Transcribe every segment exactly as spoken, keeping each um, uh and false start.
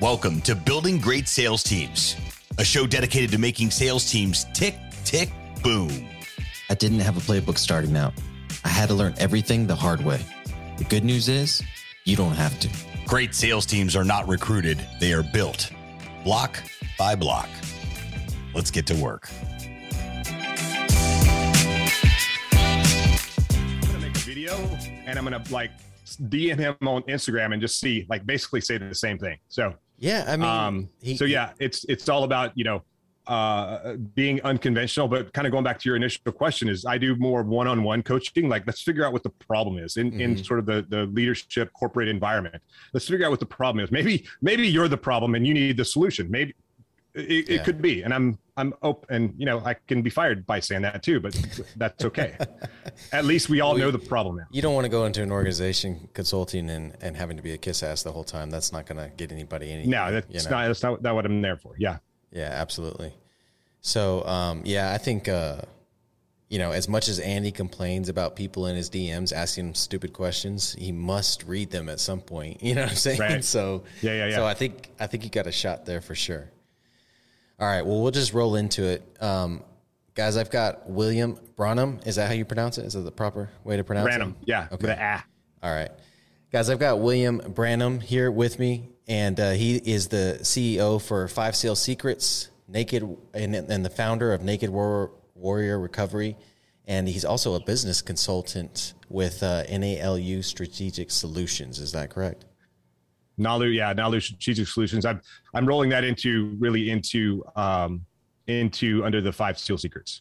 Welcome to Building Great Sales Teams, a show dedicated to making sales teams tick, tick, boom. I didn't have a playbook starting out. I had to learn everything the hard way. The good news is you don't have to. Great sales teams are not recruited. They are built block by block. Let's get to work. I'm going to make a video and I'm going to like D M him on Instagram and just see, like basically say the same thing. So, yeah, I mean, um, he, so yeah, it's, it's all about, you know, uh, being unconventional, but kind of going back to your initial question is I do more one-on-one coaching. Like let's figure out what the problem is in, mm-hmm. in sort of the, the leadership corporate environment. Let's figure out what the problem is. Maybe, maybe you're the problem and you need the solution. Maybe it, yeah. it could be. And I'm, I'm open, you know, I can be fired by saying that too, but that's okay. At least we all we, know the problem now. You don't want to go into an organization consulting and, and having to be a kiss ass the whole time. That's not going to get anybody any. No, that's you know? not, that's not, not what I'm there for. Yeah. Yeah, absolutely. So, um, yeah, I think, uh, you know, as much as Andy complains about people in his D Ms asking him stupid questions, he must read them at some point. You know what I'm saying? Right. So, yeah, yeah, yeah. So I think, I think you got a shot there for sure. All right. Well, we'll just roll into it. Um, guys, I've got William Branum. Is that how you pronounce it? Is that the proper way to pronounce Branum. it? Branum. Yeah. Okay. With an ah. All right. Guys, I've got William Branum here with me. And uh, he is the C E O for Five SEAL Secrets, Naked, and, and the founder of Naked Warrior, Warrior Recovery. And he's also a business consultant with uh, N A L U Strategic Solutions. Is that correct? N A L U, yeah, N A L U Strategic Solutions. I'm I'm rolling that into really into um, into under the Five SEAL Secrets.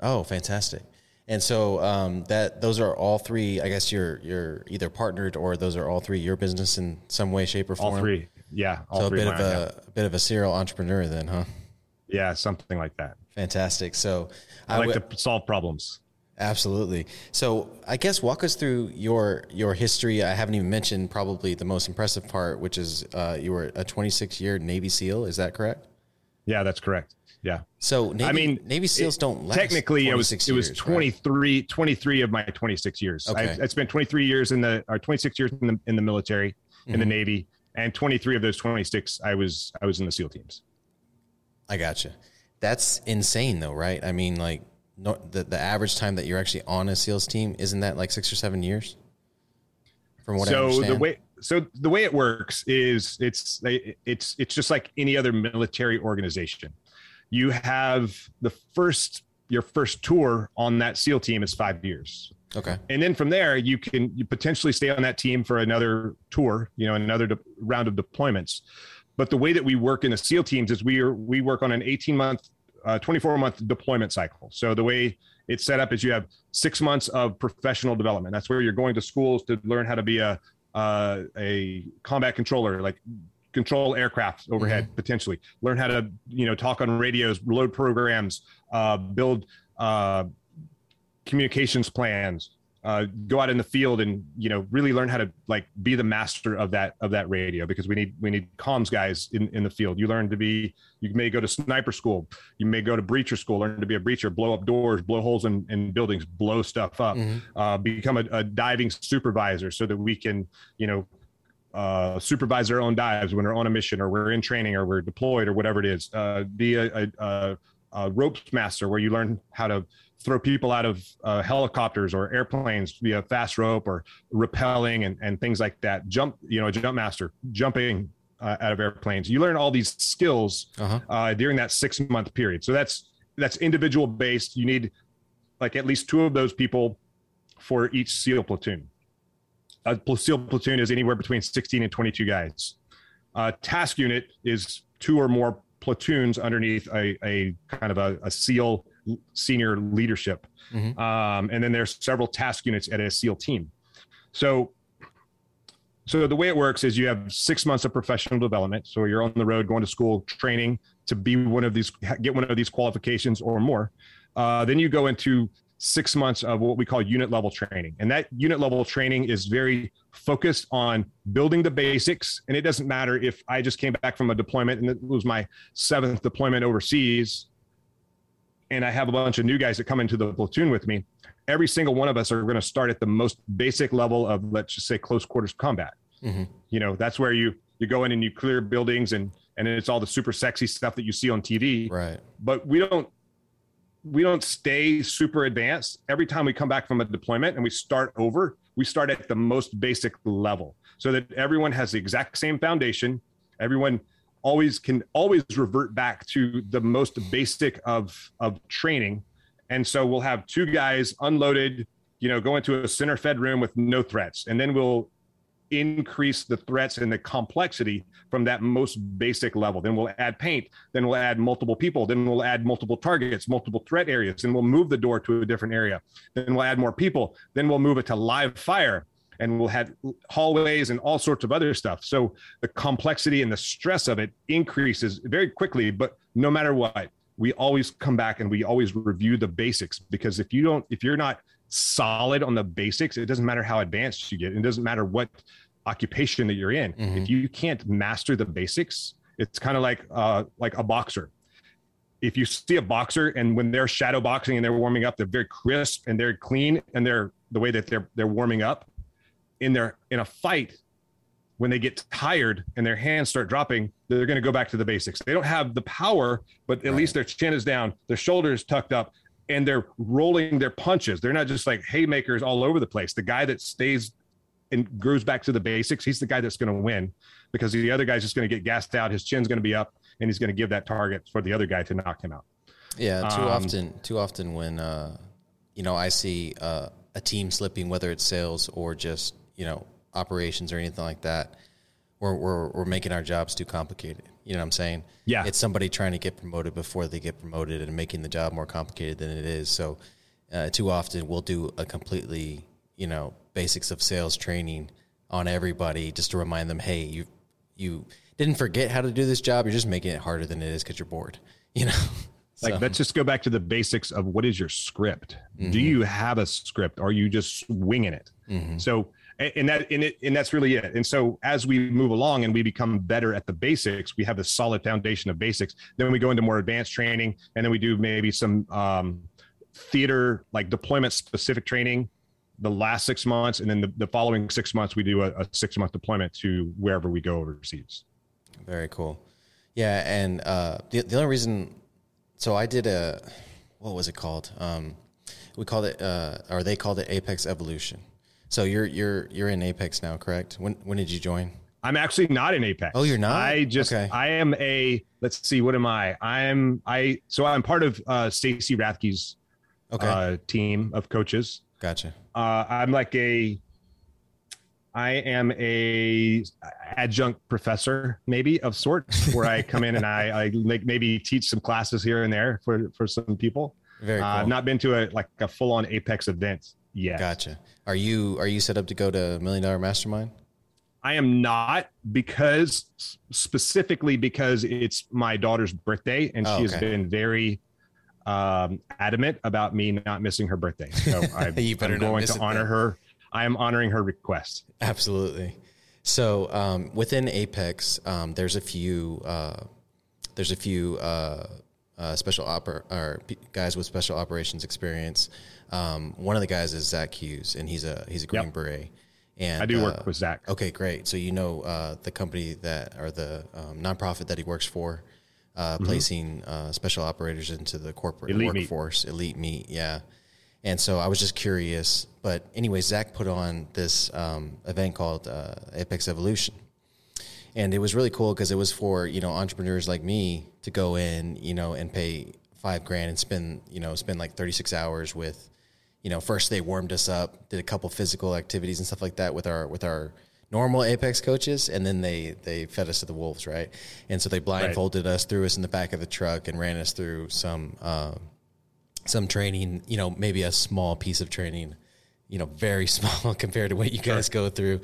Oh, fantastic! And so um, that those are all three. I guess you're you're either partnered or those are all three your business in some way, shape, or form. All three, yeah. All so three a bit of I, a, yeah. a bit of a serial entrepreneur, then, huh? Yeah, something like that. Fantastic. So I, I like w- to solve problems. Absolutely. So I guess walk us through your your history. I haven't even mentioned probably the most impressive part, which is uh, you were a twenty-six year Navy SEAL. Is that correct? Yeah, that's correct. Yeah. So Navy, I mean, Navy SEALs it, don't last technically. It was years, it was twenty-three, right? twenty-three of my twenty-six years. Okay. I, I spent twenty-three years in the or twenty-six years in the in the military, mm-hmm. in the Navy, and twenty-three of those twenty-six, I was I was in the SEAL teams. I gotcha. That's insane, though, right? I mean, like. No, the, the average time that you're actually on a SEALs team, isn't that like six or seven years? From what so I understand. So the way so the way it works is it's it's it's just like any other military organization. You have the first your first tour on that SEAL team is five years. Okay. And then from there you can you potentially stay on that team for another tour, you know, another de- round of deployments. But the way that we work in the SEAL teams is we are we work on an eighteen month Uh, twenty-four month deployment cycle. So the way it's set up is you have six months of professional development. That's where you're going to schools to learn how to be a uh, a combat controller, like control aircraft overhead, mm-hmm. potentially learn how to you know talk on radios, load programs, uh, build uh, communications plans, uh, go out in the field and you know really learn how to like be the master of that of that radio because we need we need comms guys in, in the field. You learn to be you may go to sniper school, you may go to breacher school, learn to be a breacher, blow up doors, blow holes in, in buildings, blow stuff up, mm-hmm. uh, become a, a diving supervisor so that we can you know uh, supervise our own dives when we're on a mission or we're in training or we're deployed or whatever it is. Uh, be a, a, a, a ropes master where you learn how to throw people out of uh, helicopters or airplanes via fast rope or rappelling and, and things like that. Jump, you know, a jump master, jumping uh, out of airplanes. You learn all these skills uh-huh. uh, during that six month period. So that's, that's individual based. You need like at least two of those people for each SEAL platoon. A SEAL platoon is anywhere between sixteen and twenty-two guys. Uh, task unit is two or more platoons underneath a, a kind of a, a SEAL senior leadership. Mm-hmm. Um, and then there's several task units at a SEAL team. So, so the way it works is you have six months of professional development. So you're on the road, going to school, training to be one of these, get one of these qualifications or more. Uh, then you go into six months of what we call unit level training. And that unit level training is very focused on building the basics. And it doesn't matter if I just came back from a deployment and it was my seventh deployment overseas, and I have a bunch of new guys that come into the platoon with me. Every single one of us are going to start at the most basic level of, let's just say, close quarters combat. Mm-hmm. You know, that's where you, you go in and you clear buildings and, and it's all the super sexy stuff that you see on T V. Right. But we don't, we don't stay super advanced. Every time we come back from a deployment and we start over, we start at the most basic level so that everyone has the exact same foundation. Everyone always can always revert back to the most basic of, of training. And so we'll have two guys unloaded, you know, go into a center fed room with no threats. And then we'll increase the threats and the complexity from that most basic level. Then we'll add paint, then we'll add multiple people, then we'll add multiple targets, multiple threat areas, and we'll move the door to a different area. Then we'll add more people, then we'll move it to live fire, and we'll have hallways and all sorts of other stuff. So the complexity and the stress of it increases very quickly, but no matter what, we always come back and we always review the basics, because if you don't, if you're not solid on the basics, it doesn't matter how advanced you get. It doesn't matter what occupation that you're in. Mm-hmm. If you can't master the basics, it's kind of like uh, like a boxer. If you see a boxer and when they're shadow boxing and they're warming up, they're very crisp and they're clean and they're the way that they're they're warming up. In their in a fight, when they get tired and their hands start dropping, they're going to go back to the basics. They don't have the power, but at right. least their chin is down, their shoulders tucked up, and they're rolling their punches. They're not just like haymakers all over the place. The guy that stays and goes back to the basics, he's the guy that's going to win, because the other guy's just going to get gassed out. His chin's going to be up, and he's going to give that target for the other guy to knock him out. Yeah, too um, often, too often when uh, you know, I see uh, a team slipping, whether it's sales or just you know operations or anything like that, we're, we're we're making our jobs too complicated. You know what I'm saying? Yeah. It's somebody trying to get promoted before they get promoted and making the job more complicated than it is. So uh, too often we'll do a completely, you know, basics of sales training on everybody just to remind them, hey, you you didn't forget how to do this job. You're just making it harder than it is because you're bored. You know? Like, so. Let's just go back to the basics of what is your script? Mm-hmm. Do you have a script? Or are you just winging it? Mm-hmm. So And that and it and that's really it. And so as we move along and we become better at the basics, we have this solid foundation of basics. Then we go into more advanced training, and then we do maybe some um, theater, like deployment specific training the last six months. And then the, the following six months, we do a, a six month deployment to wherever we go overseas. Very cool. Yeah. And uh, the, the only reason, so I did a, what was it called? Um, we called it, uh, or they called it Apex Evolution. So you're you're you're in Apex now, correct? When when did you join? I'm actually not in Apex. Oh, you're not? I just okay. I am a let's see, what am I? I'm I so I'm part of uh, Stacey Rathke's okay. uh, team of coaches. Gotcha. Uh, I'm like a I am a adjunct professor, maybe of sorts, where I come in and I I like maybe teach some classes here and there for for some people. Very cool. Uh, I've not been to a like a full on Apex event. Yeah. Gotcha. Are you are you set up to go to Million Dollar Mastermind? I am not, because specifically because it's my daughter's birthday, and oh, she okay. has been very um, adamant about me not missing her birthday. So I, you better I'm not going miss to it, honor then. Her. I am honoring her request. Absolutely. So um, within Apex, um, there's a few uh, there's a few uh, uh, special oper- or guys with special operations experience. Um, one of the guys is Zach Hughes, and he's a he's a Green yep. Beret. And I do uh, work with Zach. Okay, great. So you know uh, the company that or the um, nonprofit that he works for, uh, mm-hmm. placing uh, special operators into the corporate elite workforce, meet. Elite Meat, yeah. And so I was just curious, but anyway, Zach put on this um, event called uh, Apex Evolution, and it was really cool because it was for you know entrepreneurs like me to go in, you know, and pay five grand and spend you know spend like thirty-six hours with. You know, first they warmed us up, did a couple physical activities and stuff like that with our with our normal Apex coaches, and then they they fed us to the wolves, right? And so they blindfolded right. us, threw us in the back of the truck, and ran us through some uh, some training. You know, maybe a small piece of training. You know, very small compared to what you guys sure. go through.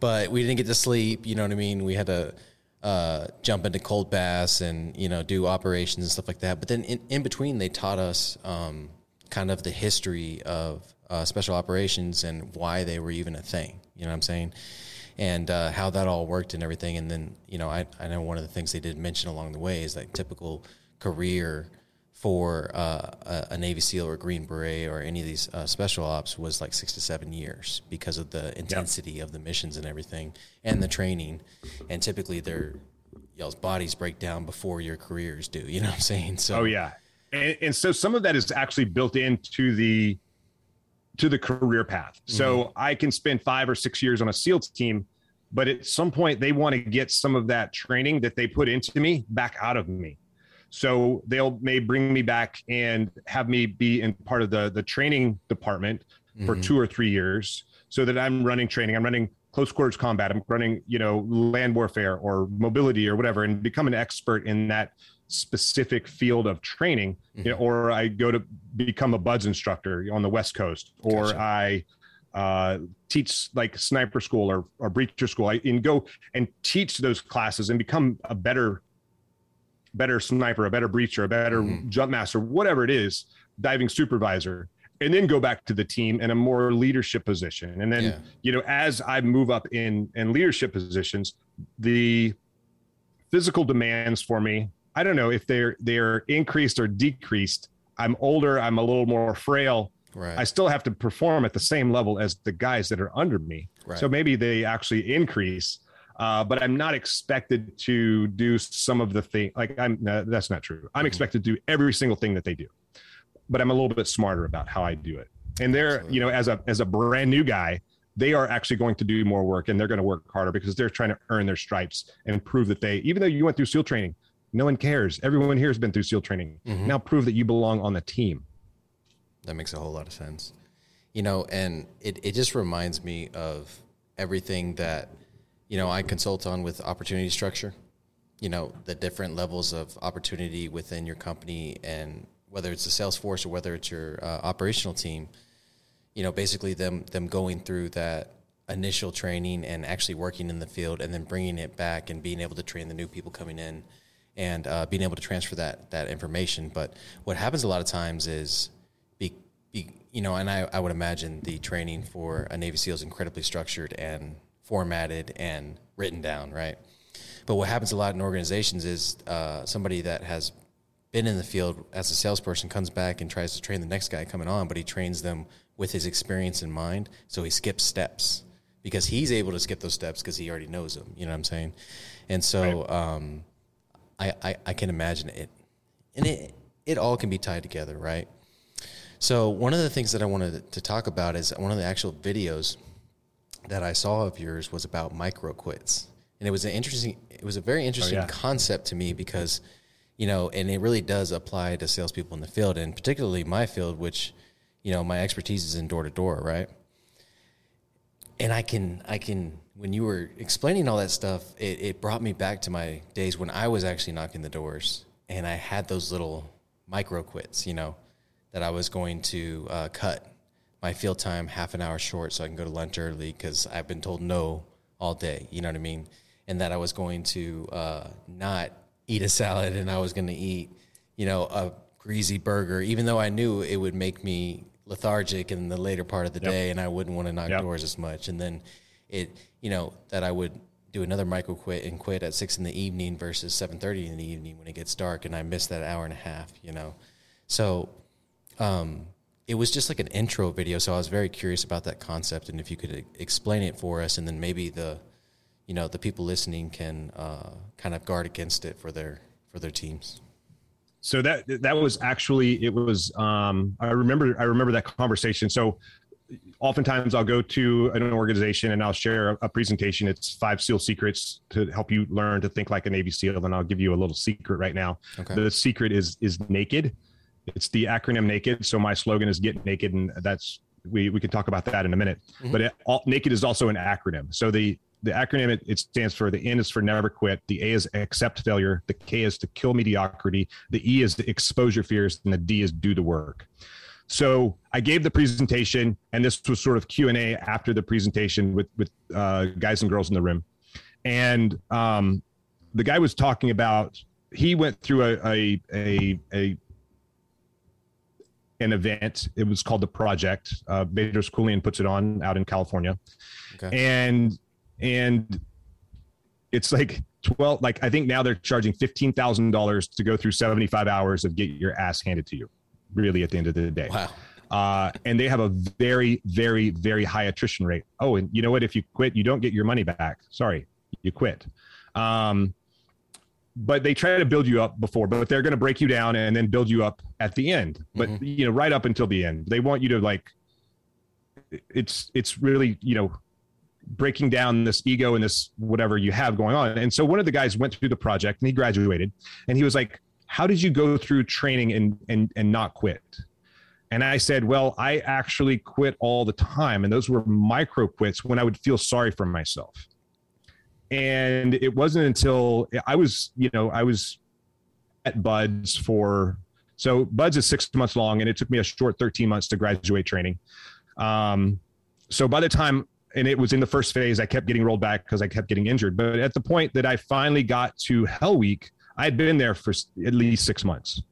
But we didn't get to sleep. You know what I mean? We had to uh, jump into cold baths and you know do operations and stuff like that. But then in, in between, they taught us. Um, kind of the history of uh, special operations and why they were even a thing, you know what I'm saying? And uh, how that all worked and everything. And then, you know, I, I know one of the things they did mention along the way is that typical career for uh, a, a Navy SEAL or a Green Beret or any of these uh, special ops was like six to seven years because of the intensity yep. of the missions and everything and the training. And typically their y'all's bodies break down before your careers do, you know what I'm saying? So, oh yeah. And, and so some of that is actually built into the, to the career path. So mm-hmm. I can spend five or six years on a SEAL team, but at some point they want to get some of that training that they put into me back out of me. So they'll may bring me back and have me be in part of the, the training department for mm-hmm. two or three years so that I'm running training. I'm running close quarters combat. I'm running, you know, land warfare or mobility or whatever, and become an expert in that specific field of training. Mm-hmm. You know, or I go to become a BUDS instructor on the West Coast, or gotcha. I uh, teach like sniper school or, or breacher school. I and go and teach those classes and become a better better sniper, a better breacher, a better mm-hmm. jump master, whatever it is, diving supervisor, and then go back to the team in a more leadership position. And then, yeah. you know, as I move up in, in leadership positions, the physical demands for me, I don't know if they're, they're increased or decreased. I'm older. I'm a little more frail. Right. I still have to perform at the same level as the guys that are under me. Right. So maybe they actually increase. Uh, but I'm not expected to do some of the thing. Like I'm, no, that's not true. I'm mm-hmm. expected to do every single thing that they do, but I'm a little bit smarter about how I do it. And they're, Absolutely. you know, as a, as a brand new guy, they are actually going to do more work, and they're going to work harder because they're trying to earn their stripes and prove that they, even though you went through SEAL training, no one cares. Everyone here has been through SEAL training. Mm-hmm. Now prove that you belong on the team. That makes a whole lot of sense, you know, and it, it just reminds me of everything that, you know, I consult on with opportunity structure, you know, the different levels of opportunity within your company, and whether it's the sales force or whether it's your uh, operational team, you know, basically them, them going through that initial training and actually working in the field and then bringing it back and being able to train the new people coming in and uh, being able to transfer that, that information. But what happens a lot of times is, be, be you know, and I, I would imagine the training for a Navy SEAL is incredibly structured and formatted and written down, right? But what happens a lot in organizations is uh, somebody that has been in the field as a salesperson comes back and tries to train the next guy coming on, but he trains them with his experience in mind, so he skips steps because he's able to skip those steps because he already knows them, you know what I'm saying? And so right. um, I, I, I can imagine it. And it, it all can be tied together, right? So one of the things that I wanted to talk about is one of the actual videos that I saw of yours was about micro quits. And it was an interesting, it was a very interesting oh, yeah. concept to me because, you know, and it really does apply to salespeople in the field, and particularly my field, which, you know, my expertise is in door to door. Right. And I can, I can, when you were explaining all that stuff, it, it brought me back to my days when I was actually knocking the doors, and I had those little micro quits, you know, that I was going to uh, cut my field time half an hour short so I can go to lunch early because I've been told no all day, you know what I mean? And that I was going to uh, not eat a salad, and I was going to eat, you know, a greasy burger, even though I knew it would make me lethargic in the later part of the yep. day, and I wouldn't want to knock yep. doors as much. And then it, you know, that I would do another micro quit and quit at six in the evening versus seven thirty in the evening when it gets dark, and I missed that hour and a half, you know? So, um, it was just like an intro video, so I was very curious about that concept, and if you could explain it for us, and then maybe the, you know, the people listening can uh, kind of guard against it for their for their teams. So that that was actually it was um, I remember I remember that conversation. So oftentimes I'll go to an organization and I'll share a, a presentation. It's Five SEAL Secrets to help you learn to think like a Navy SEAL, and I'll give you a little secret right now. Okay. The secret is is NAKED. It's the acronym NAKED. So my slogan is get naked. And that's, we, we can talk about that in a minute, mm-hmm. but it, all, NAKED is also an acronym. So the, the acronym, it, it stands for, the N is for never quit. The A is accept failure. The K is to kill mediocrity. The E is to expose your fears. And the D is do the work. So I gave the presentation, and this was sort of Q and A after the presentation with, with uh, guys and girls in the room. And um, the guy was talking about, he went through a, a, a, a, an event. It was called The Project. Uh, Bader's Cooley puts it on out in California. Okay. And, and it's like twelve, like I think now they're charging fifteen thousand dollars to go through seventy-five hours of get your ass handed to you, really, at the end of the day. Wow. Uh, and they have a very, very, very high attrition rate. Oh, and you know what? If you quit, you don't get your money back. Sorry, you quit. Um, but they try to build you up before, but they're going to break you down and then build you up at the end. But, mm-hmm. you know, right up until the end, they want you to like, it's, it's really, you know, breaking down this ego and this whatever you have going on. And so one of the guys went through the project and he graduated and he was like, how did you go through training and, and, and not quit? And I said, well, I actually quit all the time. And those were micro quits when I would feel sorry for myself. And it wasn't until I was, you know, I was at BUDS for, so BUDS is six months long and it took me a short thirteen months to graduate training. Um, so by the time, and it was in the first phase, I kept getting rolled back because I kept getting injured. But at the point that I finally got to Hell Week, I had been there for at least six months.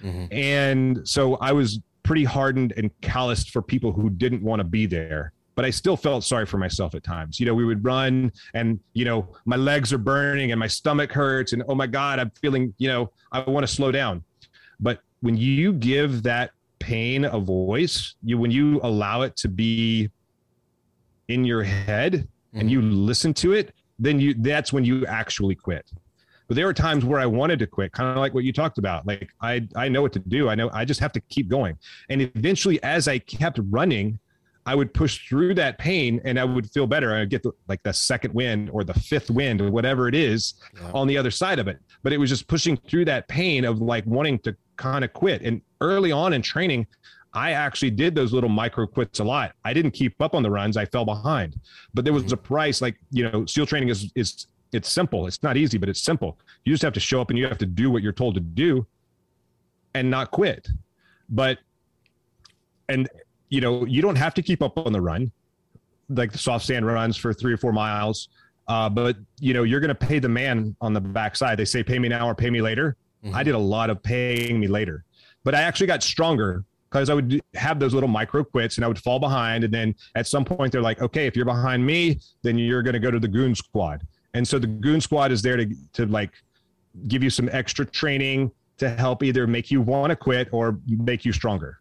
Mm-hmm. And so I was pretty hardened and calloused for people who didn't want to be there. But I still felt sorry for myself at times. You know, we would run and, you know, my legs are burning and my stomach hurts. And, oh, my God, I'm feeling, you know, I want to slow down. But when you give that pain a voice, you when you allow it to be in your head, mm-hmm. and you listen to it, then you that's when you actually quit. But there were times where I wanted to quit, kind of like what you talked about. Like, I, I know what to do. I know I just have to keep going. And eventually, as I kept running, I would push through that pain and I would feel better. I would get the, like the second wind or the fifth wind or whatever it is, yeah. on the other side of it. But it was just pushing through that pain of like wanting to kind of quit. And early on in training, I actually did those little micro quits a lot. I didn't keep up on the runs. I fell behind, but there was a price. Like, you know, SEAL training is, is it's simple. It's not easy, but it's simple. You just have to show up and you have to do what you're told to do and not quit. But, and you know, you don't have to keep up on the run, like the soft sand runs for three or four miles. Uh, but, you know, you're going to pay the man on the backside. They say, pay me now or pay me later. Mm-hmm. I did a lot of paying me later, but I actually got stronger because I would have those little micro quits and I would fall behind. And then at some point they're like, okay, if you're behind me, then you're going to go to the goon squad. And so the goon squad is there to, to like give you some extra training to help either make you want to quit or make you stronger.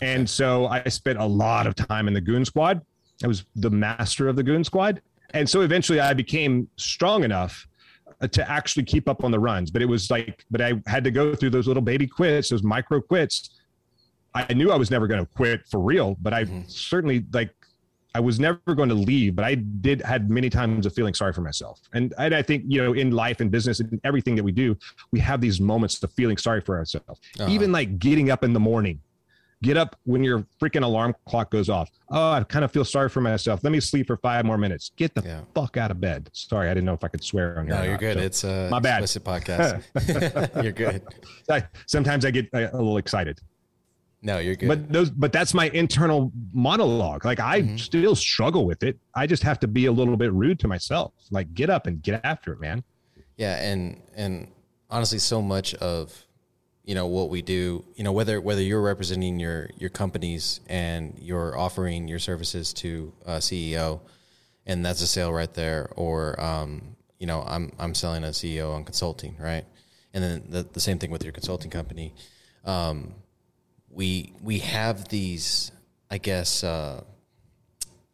And so I spent a lot of time in the goon squad. I was the master of the goon squad. And so eventually I became strong enough to actually keep up on the runs. But it was like, but I had to go through those little baby quits, those micro quits. I knew I was never going to quit for real, but I mm-hmm. certainly like, I was never going to leave, but I did had many times of feeling sorry for myself. And, and I think, you know, in life and business and everything that we do, we have these moments of feeling sorry for ourselves, uh-huh. even like getting up in the morning. Get up when your freaking alarm clock goes off. Oh, I kind of feel sorry for myself. Let me sleep for five more minutes. Get the yeah. fuck out of bed. Sorry, I didn't know if I could swear on here. No, you're not. Good. So, it's a my bad. Podcast. You're good. I, sometimes I get a little excited. No, you're good. But those, but that's my internal monologue. Like I mm-hmm. still struggle with it. I just have to be a little bit rude to myself. Like get up and get after it, man. Yeah, and and honestly, so much of you know, what we do, you know, whether, whether you're representing your, your companies and you're offering your services to a C E O and that's a sale right there, or, um, you know, I'm, I'm selling a C E O on consulting. Right. And then the, the same thing with your consulting company. Um, we, we have these, I guess, uh,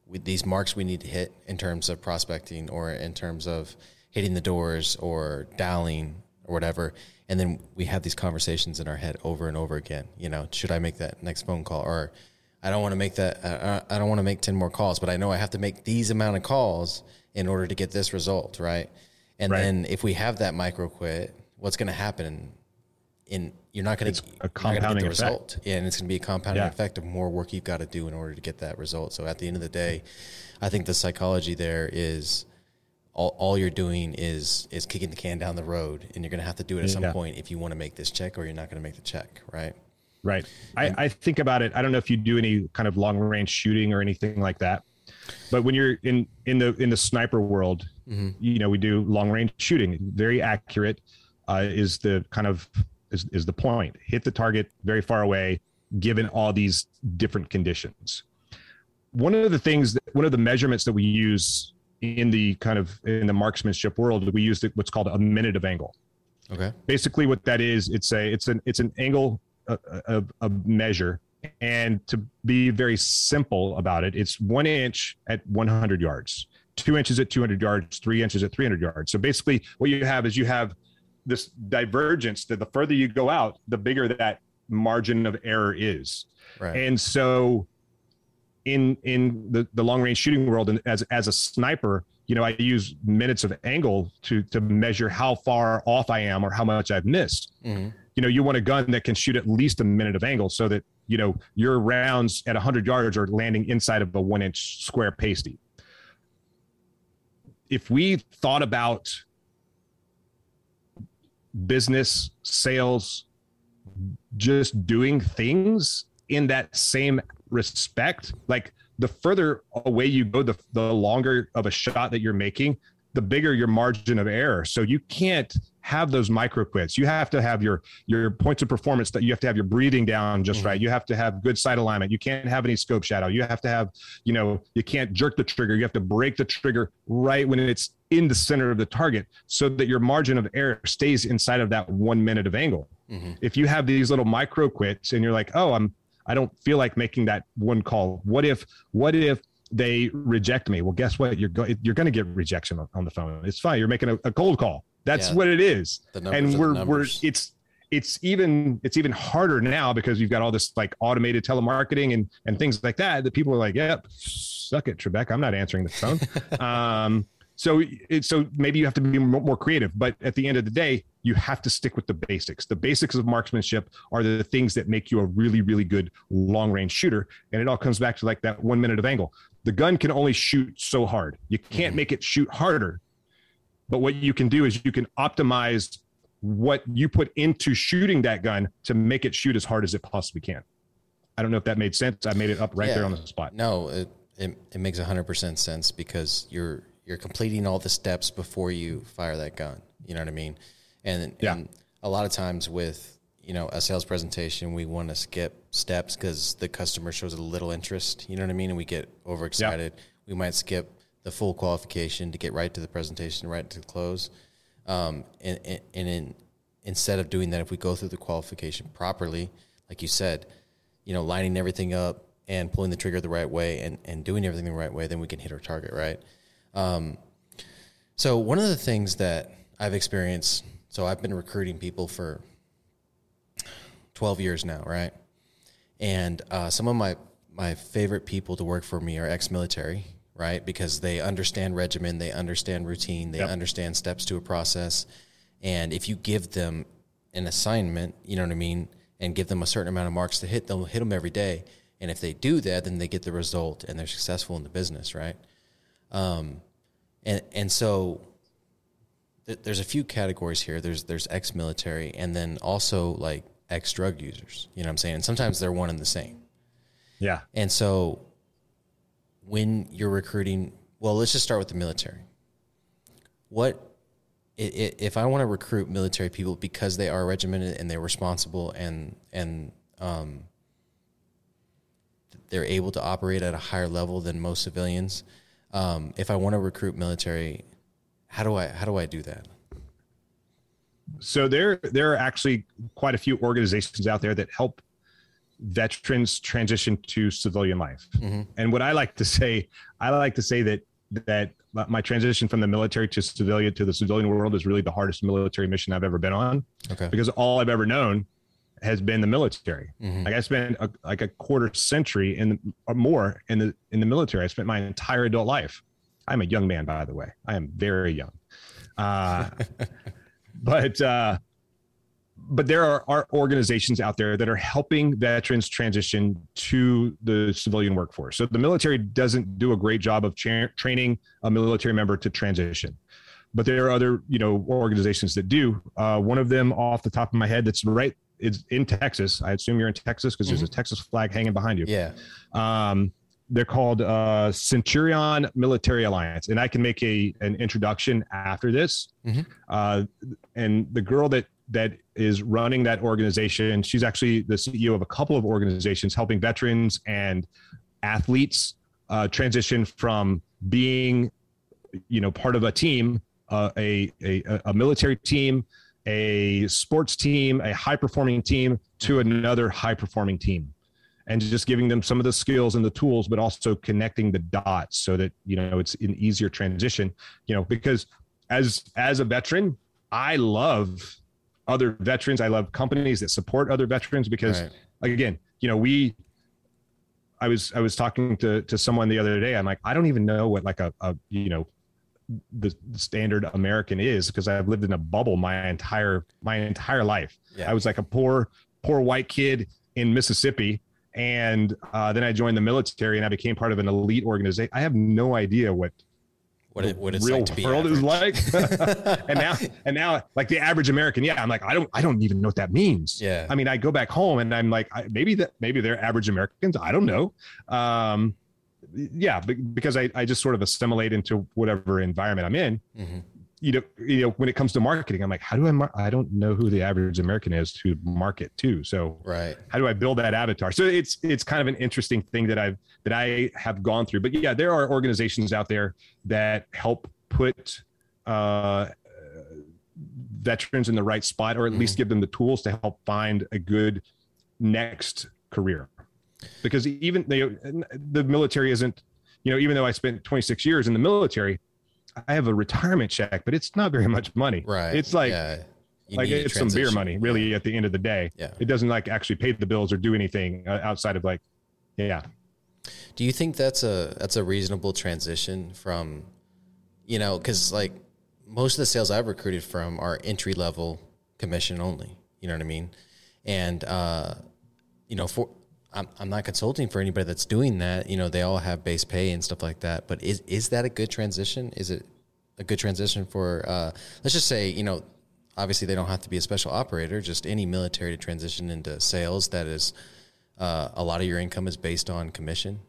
with these marks we need to hit in terms of prospecting or in terms of hitting the doors or dialing or whatever. And then we have these conversations in our head over and over again. You know, should I make that next phone call? Or I don't want to make that, uh, I don't want to make ten more calls, but I know I have to make these amount of calls in order to get this result, right? And right. then if we have that micro quit, what's going to happen? In you're not going to a compounding get the effect. Result. Yeah, and it's going to be a compounding yeah. effect of more work you've got to do in order to get that result. So at the end of the day, I think the psychology there is, All, all you're doing is is kicking the can down the road, and you're going to have to do it at some yeah. point if you want to make this check, or you're not going to make the check, right? Right. And, I, I think about it. I don't know if you do any kind of long range shooting or anything like that, but when you're in in the in the sniper world, mm-hmm. you know, we do long range shooting. Very accurate uh, is the kind of is, is the point. Hit the target very far away, given all these different conditions. One of the things, that, one of the measurements that we use in the kind of in the marksmanship world, we use what's called a minute of angle. Okay. Basically, what that is, it's a it's an it's an angle of a, a measure. And to be very simple about it, it's one inch at one hundred yards, two inches at two hundred yards, three inches at three hundred yards. So basically, what you have is you have this divergence that the further you go out, the bigger that margin of error is. Right. And so in in the, the long range shooting world, and as as a sniper, you know, I use minutes of angle to to measure how far off I am or how much I've missed. Mm-hmm. You know, you want a gun that can shoot at least a minute of angle so that, you know, your rounds at one hundred yards are landing inside of a one inch square pasty. If we thought about business, sales, just doing things in that same respect, like the further away you go, the, the longer of a shot that you're making, the bigger your margin of error. So you can't have those micro quits. You have to have your, your points of performance, that you have to have your breathing down just right. You have to have good sight alignment. You can't have any scope shadow. You have to have, you know, you can't jerk the trigger. You have to break the trigger right when it's in the center of the target so that your margin of error stays inside of that one minute of angle. Mm-hmm. If you have these little micro quits and you're like, oh, I'm, I don't feel like making that one call. What if, what if they reject me? Well, guess what? You're going, you're going to get rejection on, on the phone. It's fine. You're making a, a cold call. That's yeah, what it is. And we're, we're, it's, it's even, it's even harder now because you've got all this like automated telemarketing and, and things like that, that people are like, yep, yeah, suck it, Trebek. I'm not answering the phone. um, So it's, so maybe you have to be more creative, but at the end of the day, you have to stick with the basics. The basics of marksmanship are the things that make you a really, really good long range shooter. And it all comes back to like that one minute of angle. The gun can only shoot so hard. You can't make it shoot harder, but what you can do is you can optimize what you put into shooting that gun to make it shoot as hard as it possibly can. I don't know if that made sense. I made it up right yeah, there on the spot. No, it, it, it makes a hundred percent sense because you're, you're completing all the steps before you fire that gun. You know what I mean? And, yeah. and a lot of times with, you know, a sales presentation, we want to skip steps because the customer shows a little interest. You know what I mean? And we get overexcited. Yeah. We might skip the full qualification to get right to the presentation, right to the close. Um, and and, and in, instead of doing that, if we go through the qualification properly, like you said, you know, lining everything up and pulling the trigger the right way and, and doing everything the right way, then we can hit our target, right? Um, so one of the things that I've experienced, so I've been recruiting people for twelve years now, right? And, uh, some of my, my favorite people to work for me are ex-military, right? Because they understand regimen, they understand routine, they yep. understand steps to a process. And if you give them an assignment, you know what I mean? And give them a certain amount of marks to hit, they'll hit them every day. And if they do that, then they get the result and they're successful in the business, right? Um, and, and so th- there's a few categories here. There's, there's ex-military and then also like ex-drug users, you know what I'm saying? And sometimes they're one and the same. Yeah. And so when you're recruiting, well, let's just start with the military. What, it, it, if I want to recruit military people because they are regimented and they're responsible and, and, um, they're able to operate at a higher level than most civilians. Um, if I want to recruit military, how do I, how do I do that? So there, there are actually quite a few organizations out there that help veterans transition to civilian life. Mm-hmm. And what I like to say, I like to say that, that my transition from the military to civilian, to the civilian world is really the hardest military mission I've ever been on. Okay. Because all I've ever known has been the military. Mm-hmm. Like I spent a, like a quarter century and more in the in the military. I spent my entire adult life. I'm a young man, by the way. I am very young. Uh, but uh, but there are, are organizations out there that are helping veterans transition to the civilian workforce. So the military doesn't do a great job of tra- training a military member to transition. But there are other, you know, organizations that do. Uh, one of them off the top of my head that's right it's in Texas. I assume you're in Texas because mm-hmm. there's a Texas flag hanging behind you. Yeah. Um, they're called uh, Centurion Military Alliance. And I can make a an introduction after this. Mm-hmm. Uh, and the girl that that is running that organization, she's actually the C E O of a couple of organizations helping veterans and athletes uh, transition from being you know, part of a team, uh, a, a, a military team, a sports team, a high performing team to another high performing team, and just giving them some of the skills and the tools, but also connecting the dots so that, you know, it's an easier transition, you know, because as, as a veteran, I love other veterans. I love companies that support other veterans because right. again, you know, we, I was, I was talking to, to someone the other day. I'm like, I don't even know what like a, a you know, the standard American is, because I've lived in a bubble my entire, my entire life. Yeah. I was like a poor, poor white kid in Mississippi. And uh, then I joined the military and I became part of an elite organization. I have no idea what, what, it, what it's real like to be world average. Is like. and now, and now like the average American. Yeah. I'm like, I don't, I don't even know what that means. Yeah. I mean, I go back home and I'm like, I, maybe that, maybe they're average Americans. I don't know. Um, yeah. Because I, I just sort of assimilate into whatever environment I'm in, mm-hmm. you know, you know, when it comes to marketing, I'm like, how do I, mar- I don't know who the average American is to market to. So right. how do I build that avatar? So it's, it's kind of an interesting thing that I've, that I have gone through, but yeah, there are organizations out there that help put uh, veterans in the right spot, or at mm-hmm. least give them the tools to help find a good next career. Because even they, the military isn't, you know, even though I spent twenty-six years in the military, I have a retirement check, but it's not very much money. Right. It's like, yeah. like it's some beer money really yeah. at the end of the day. Yeah. It doesn't like actually pay the bills or do anything outside of like, yeah. Do you think that's a, that's a reasonable transition from, you know, cause like most of the sales I've recruited from are entry level commission only, you know what I mean? And, uh, you know, for, I'm, I'm not consulting for anybody that's doing that. You know, they all have base pay and stuff like that. But is, is that a good transition? Is it a good transition for, uh, let's just say, you know, obviously they don't have to be a special operator, just any military to transition into sales. That is, uh, a lot of your income is based on commission.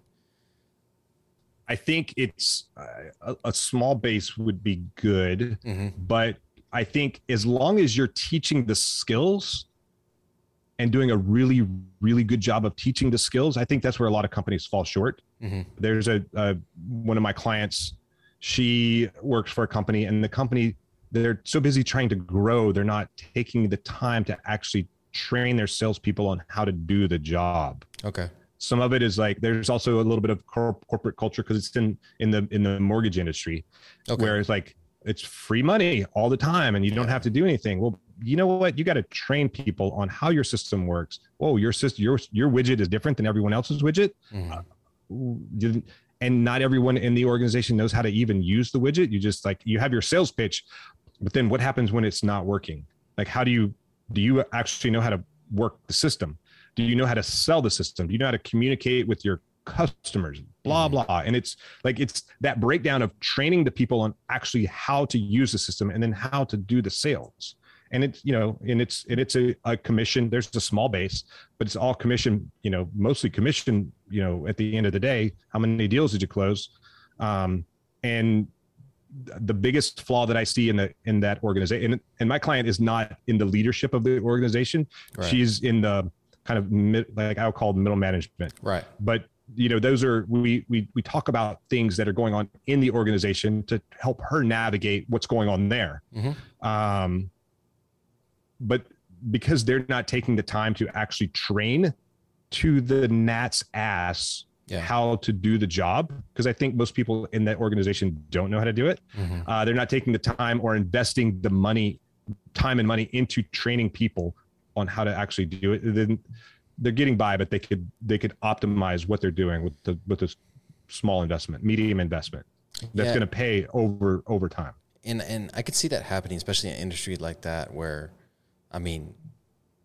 I think it's uh, a, a small base would be good, mm-hmm. but I think as long as you're teaching the skills and doing a really, really good job of teaching the skills, I think that's where a lot of companies fall short. Mm-hmm. There's a, a, one of my clients, she works for a company, and the company, they're so busy trying to grow, they're not taking the time to actually train their salespeople on how to do the job. Okay. Some of it is like, there's also a little bit of cor- corporate culture, because it's in, in the, in the mortgage industry, okay. where it's like, it's free money all the time and you don't have to do anything. Well, you know what? You got to train people on how your system works. Oh, your system, your, your widget is different than everyone else's widget. Mm-hmm. Uh, and not everyone in the organization knows how to even use the widget. You just like, you have your sales pitch, but then what happens when it's not working? Like, how do you, do you actually know how to work the system? Do you know how to sell the system? Do you know how to communicate with your customers, blah, blah. And it's like, it's that breakdown of training the people on actually how to use the system and then how to do the sales. And it's, you know, and it's, and it's a, a commission, there's a small base, but it's all commission, you know, mostly commission, you know, at the end of the day, how many deals did you close? Um, and the biggest flaw that I see in the, in that organization, and, and my client is not in the leadership of the organization. Right. She's in the kind of mid, like I'll call middle management. Right. But you know, those are, we, we, we talk about things that are going on in the organization to help her navigate what's going on there. Mm-hmm. Um, but because they're not taking the time to actually train to the gnat's ass, yeah. how to do the job. Cause I think most people in that organization don't know how to do it. Mm-hmm. Uh, they're not taking the time or investing the money, time and money into training people on how to actually do it. Then, they're getting by, but they could, they could optimize what they're doing with the, with this small investment, medium investment that's yeah. going to pay over, over time. And, and I could see that happening, especially in an industry like that, where, I mean,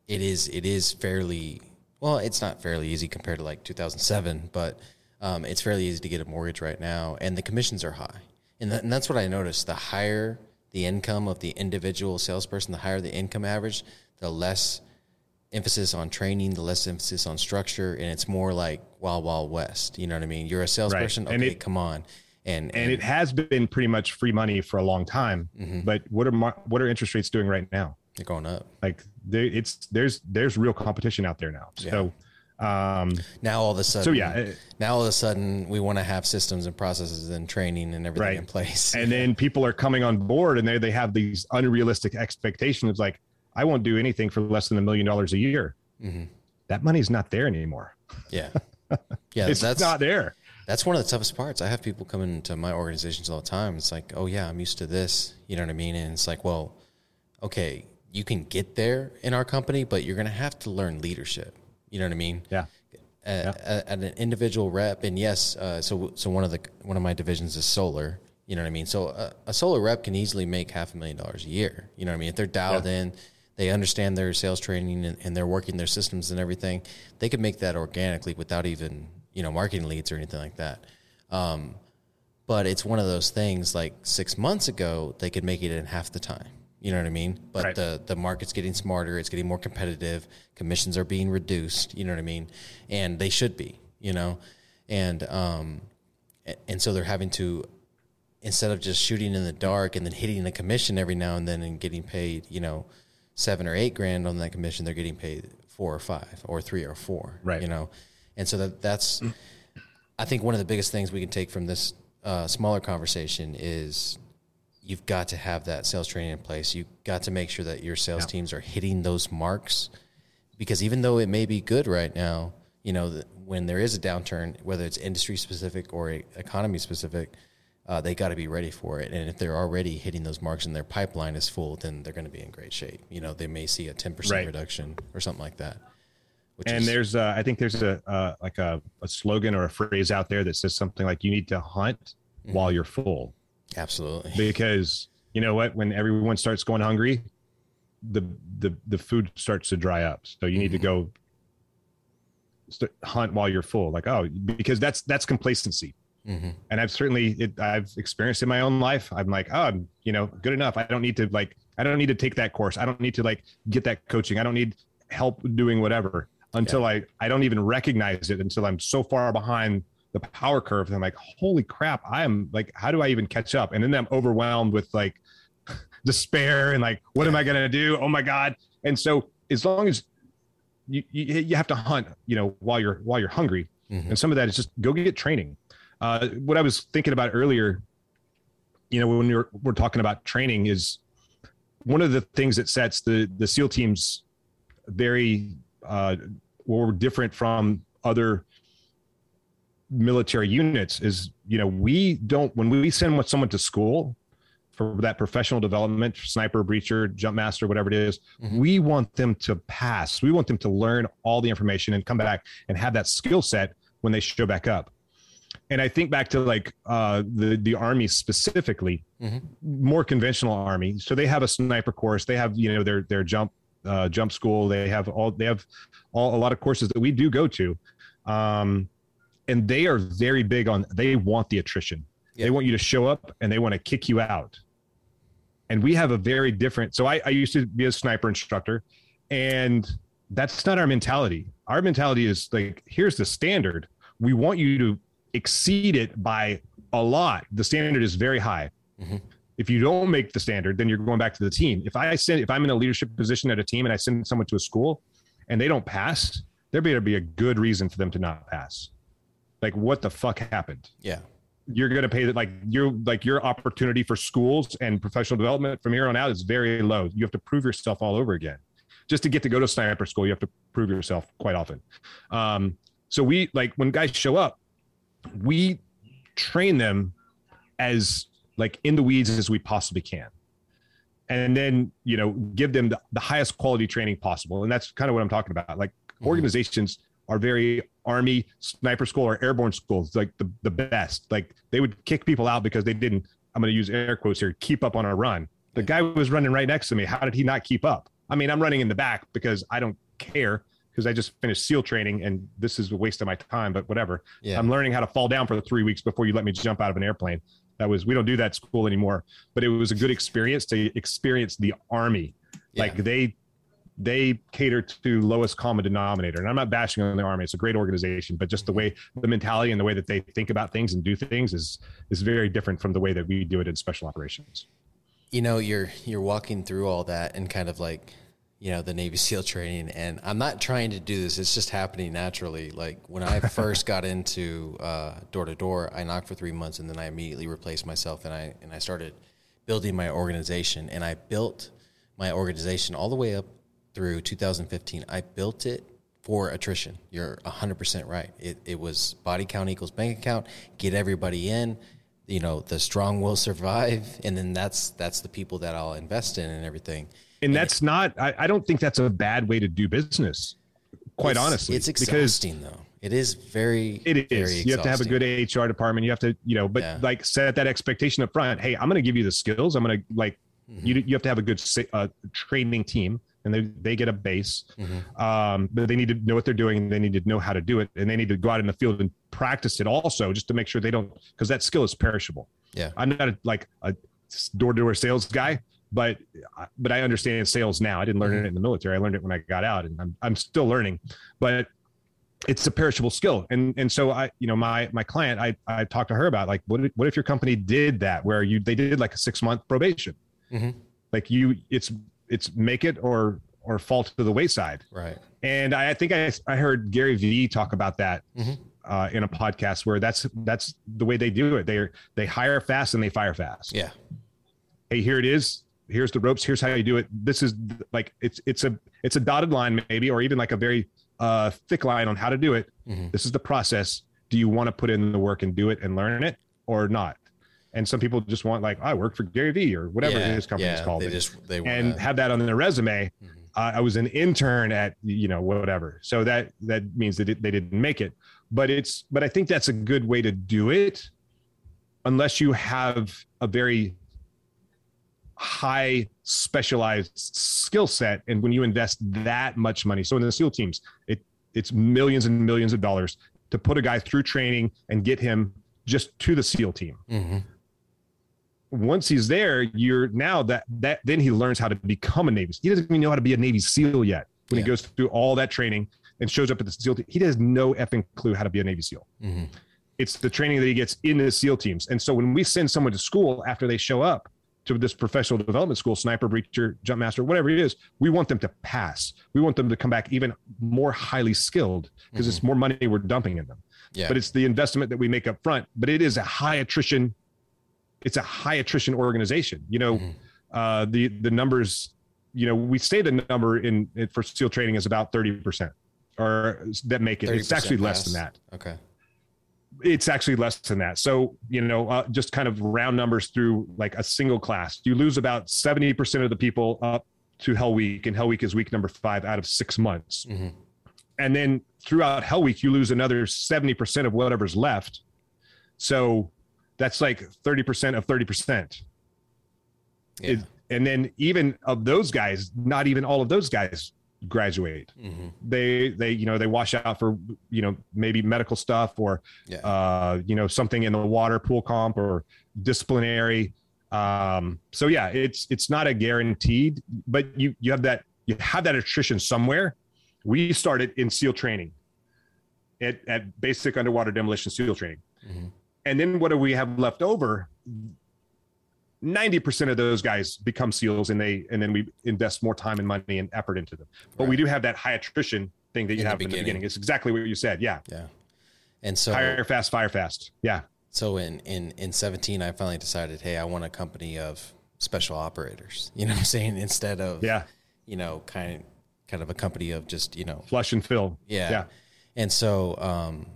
it is, it is fairly, well, it's not fairly easy compared to like two thousand seven, but um, it's fairly easy to get a mortgage right now. And the commissions are high. And, that, and that's what I noticed. The higher the income of the individual salesperson, the higher the income average, the less emphasis on training, the less emphasis on structure, and it's more like Wild Wild West. You know what I mean? You're a salesperson. Right. Okay, it, come on. And, and and it has been pretty much free money for a long time. Mm-hmm. But what are what are interest rates doing right now? They're going up. Like they, it's there's there's real competition out there now. So yeah. Um, now all of a sudden, so yeah, it, now all of a sudden we want to have systems and processes and training and everything right. in place. And then people are coming on board and they, they have these unrealistic expectations. It's like, I won't do anything for less than a million dollars a year. Mm-hmm. That money's not there anymore. Yeah. Yeah. It's that's, not there. That's one of the toughest parts. I have people come into my organizations all the time. It's like, oh yeah, I'm used to this. You know what I mean? And it's like, well, okay, you can get there in our company, but you're going to have to learn leadership. You know what I mean? Yeah. At, yeah. at an individual rep. And yes. Uh, so, so one of the, one of my divisions is solar, you know what I mean? So a, a solar rep can easily make half a million dollars a year. You know what I mean? If they're dialed yeah. in, they understand their sales training and, and they're working their systems and everything. They could make that organically without even, you know, marketing leads or anything like that. Um, but it's one of those things like six months ago, they could make it in half the time. You know what I mean? But right. the, the market's getting smarter. It's getting more competitive. Commissions are being reduced. You know what I mean? And they should be, you know? And, um, and so they're having to, instead of just shooting in the dark and then hitting a commission every now and then and getting paid, you know, seven or eight grand on that commission, they're getting paid four or five or three or four, right. you know? And so that that's, I think one of the biggest things we can take from this uh, smaller conversation is you've got to have that sales training in place. You've got to make sure that your sales yeah. teams are hitting those marks, because even though it may be good right now, you know, the, when there is a downturn, whether it's industry specific or economy specific, uh, they got to be ready for it. And if they're already hitting those marks and their pipeline is full, then they're going to be in great shape. You know, they may see a ten percent right. reduction or something like that. Which and is, there's, uh, I think there's a uh, like a, a slogan or a phrase out there that says something like, you need to hunt mm-hmm. while you're full. Absolutely. Because you know what, when everyone starts going hungry, the the the food starts to dry up. So you mm-hmm. need to go st- hunt while you're full. Like, oh, because that's that's complacency. Mm-hmm. And I've certainly it, I've experienced in my own life. I'm like, oh, I'm, you know, good enough. I don't need to like I don't need to take that course. I don't need to like get that coaching. I don't need help doing whatever until yeah. I I don't even recognize it until I'm so far behind the power curve. And I'm like, holy crap, I am like, how do I even catch up? And then I'm overwhelmed with like despair and like, what yeah. am I going to do? Oh my God. And so as long as you, you, you have to hunt, you know, while you're, while you're hungry. Mm-hmm. And some of that is just go get training. Uh, what I was thinking about earlier, you know, when we we're, we're talking about training, is one of the things that sets the, the SEAL teams very, uh, or different from other military units is, you know, we don't, when we send someone to school for that professional development, sniper, breacher, jump master, whatever it is, mm-hmm. we want them to pass. We want them to learn all the information and come back and have that skill set when they show back up. And I think back to like uh, the, the Army specifically, mm-hmm. more conventional Army. So they have a sniper course. They have, you know, their, their jump, uh, jump school. They have all, they have all, a lot of courses that we do go to. Um, And they are very big on, they want the attrition. Yeah. They want you to show up and they want to kick you out. And we have a very different, so I, I used to be a sniper instructor, and that's not our mentality. Our mentality is like, here's the standard. We want you to exceed it by a lot. The standard is very high. Mm-hmm. If you don't make the standard, then you're going back to the team. If I send, if I'm in a leadership position at a team and I send someone to a school and they don't pass, there better be a good reason for them to not pass. Like, what the fuck happened? Yeah. You're going to pay that. Like you're like your opportunity for schools and professional development from here on out is very low. You have to prove yourself all over again. Just to get to go to sniper school, you have to prove yourself quite often. Um, so we like when guys show up, we train them as like in the weeds as we possibly can. And then, you know, give them the, the highest quality training possible. And that's kind of what I'm talking about. Like mm-hmm. organizations are very Army sniper school or airborne schools, like the, the best, like they would kick people out because they didn't, I'm going to use air quotes here, keep up on our run. The guy was running right next to me. How did he not keep up? I mean, I'm running in the back because I don't care because I just finished SEAL training and this is a waste of my time, but whatever. Yeah. I'm learning how to fall down for three weeks before you let me jump out of an airplane. That was, we don't do that at school anymore, but it was a good experience to experience the Army. Yeah. Like they, they cater to lowest common denominator. And I'm not bashing on the Army. It's a great organization, but just the way, the mentality and the way that they think about things and do things is, is very different from the way that we do it in special operations. You know, you're, you're walking through all that and kind of like, you know, the Navy SEAL training, and I'm not trying to do this. It's just happening naturally. Like when I first got into uh, door to door, I knocked for three months and then I immediately replaced myself. And I, and I started building my organization, and I built my organization all the way up through two thousand fifteen. I built it for attrition. You're one hundred percent right. It, it was body count equals bank account, get everybody in, you know, the strong will survive. And then that's, that's the people that I'll invest in and everything. And that's not, I, I don't think that's a bad way to do business, quite it's, honestly. It's exhausting, because, though. It is very, it is. Very exhausting. You have to have a good H R department. You have to, you know, but yeah. like set that expectation up front. Hey, I'm going to give you the skills. I'm going to like, mm-hmm. you You have to have a good uh, training team, and they, they get a base, mm-hmm. um, but they need to know what they're doing. And they need to know how to do it. And they need to go out in the field and practice it also, just to make sure they don't, because that skill is perishable. Yeah. I'm not a, like a door-to-door sales guy. But but I understand sales now. I didn't learn mm-hmm. it in the military. I learned it when I got out, and I'm I'm still learning. But it's a perishable skill, and and so I you know my my client I I talked to her about like what if, what if your company did that, where you they did like a six month probation, mm-hmm. like you it's it's make it or or fall to the wayside, right? And I, I think I I heard Gary Vee talk about that mm-hmm. uh, in a podcast where that's that's the way they do it. They they hire fast and they fire fast. Yeah. Hey, here it is. Here's the ropes. Here's how you do it. This is like, it's, it's a, it's a dotted line maybe, or even like a very uh, thick line on how to do it. Mm-hmm. This is the process. Do you want to put in the work and do it and learn it or not? And some people just want like, I work for Gary Vee or whatever yeah, his company yeah, is called. They just, they want and to... have that on their resume. Mm-hmm. Uh, I was an intern at, you know, whatever. So that, that means that it, they didn't make it, but it's, but I think that's a good way to do it unless you have a very high specialized skill set. And when you invest that much money, so in the SEAL teams, it it's millions and millions of dollars to put a guy through training and get him just to the SEAL team. Mm-hmm. Once he's there, you're now that, that then he learns how to become a Navy. He doesn't even know how to be a Navy SEAL yet. When yeah. he goes through all that training and shows up at the SEAL team, he has no effing clue how to be a Navy SEAL. Mm-hmm. It's the training that he gets in the SEAL teams. And so when we send someone to school after they show up, to this professional development school, sniper, breacher, jump master, whatever it is, we want them to pass. We want them to come back even more highly skilled because mm-hmm. it's more money we're dumping in them. Yeah. But it's the investment that we make up front. But it is a high attrition. It's a high attrition organization. You know, mm-hmm. uh, the the numbers. You know, we say the number in, in for SEAL training is about thirty percent, or that make it. It's actually pass. less than that. Okay. It's actually less than that. So, you know, uh, just kind of round numbers through like a single class, you lose about seventy percent of the people up to Hell Week, and Hell Week is week number five out of six months. Mm-hmm. And then throughout Hell Week, you lose another seventy percent of whatever's left. So that's like thirty percent of thirty percent. Yeah. It, and then even of those guys, not even all of those guys graduate. Mm-hmm. They, they, you know, they wash out for, you know, maybe medical stuff or, yeah. uh, you know, something in the water, pool comp or disciplinary. Um, so yeah, it's, it's not a guaranteed, but you, you have that, you have that attrition somewhere. We started in SEAL training at, at basic underwater demolition SEAL training. Mm-hmm. And then what do we have left over? ninety percent of those guys become SEALs, and they, and then we invest more time and money and effort into them. But right. we do have that high attrition thing that you in have the in the beginning. It's exactly what you said. Yeah. Yeah. And so hire fast, fire fast. Yeah. So in, in, in seventeen, I finally decided, hey, I want a company of special operators, you know what I'm saying? Instead of, yeah. you know, kind of, kind of a company of just, you know, flush and fill. Yeah. yeah. And so, um,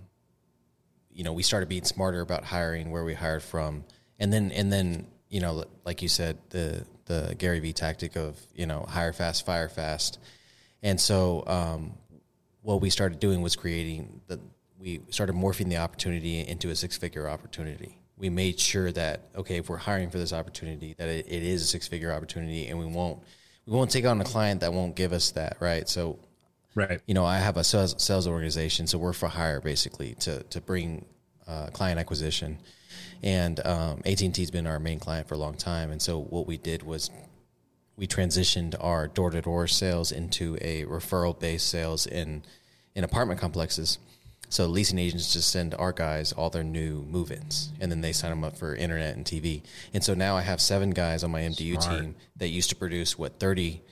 you know, we started being smarter about hiring, where we hired from, and then, and then, you know, like you said, the, the Gary Vee tactic of, you know, hire fast, fire fast. And so um, what we started doing was creating the, we started morphing the opportunity into a six figure opportunity. We made sure that, okay, if we're hiring for this opportunity, that it, it is a six figure opportunity, and we won't, we won't take on a client that won't give us that. Right. So, right. you know, I have a sales, sales organization. So we're for hire basically to, to bring uh, client acquisition. And um, A T and T has been our main client for a long time. And so what we did was we transitioned our door-to-door sales into a referral-based sales in, in apartment complexes. So leasing agents just send our guys all their new move-ins, and then they sign them up for internet and T V. And so now I have seven guys on my M D U Smart. team that used to produce, what, 30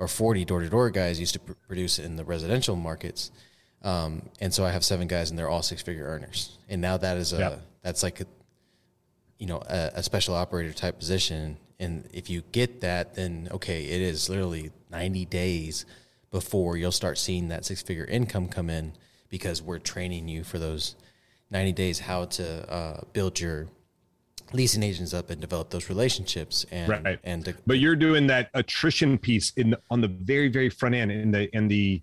or forty door-to-door guys used to pr- produce in the residential markets. Um, and so I have seven guys, and they're all six-figure earners. And now that is a yep. that's like a, you know, a, a special operator type position. And if you get that, then okay, it is literally ninety days before you'll start seeing that six-figure income come in, because we're training you for those ninety days how to uh, build your leasing agents up and develop those relationships. And right. and to- but you're doing that attrition piece in the, on the very very front end, in the in the.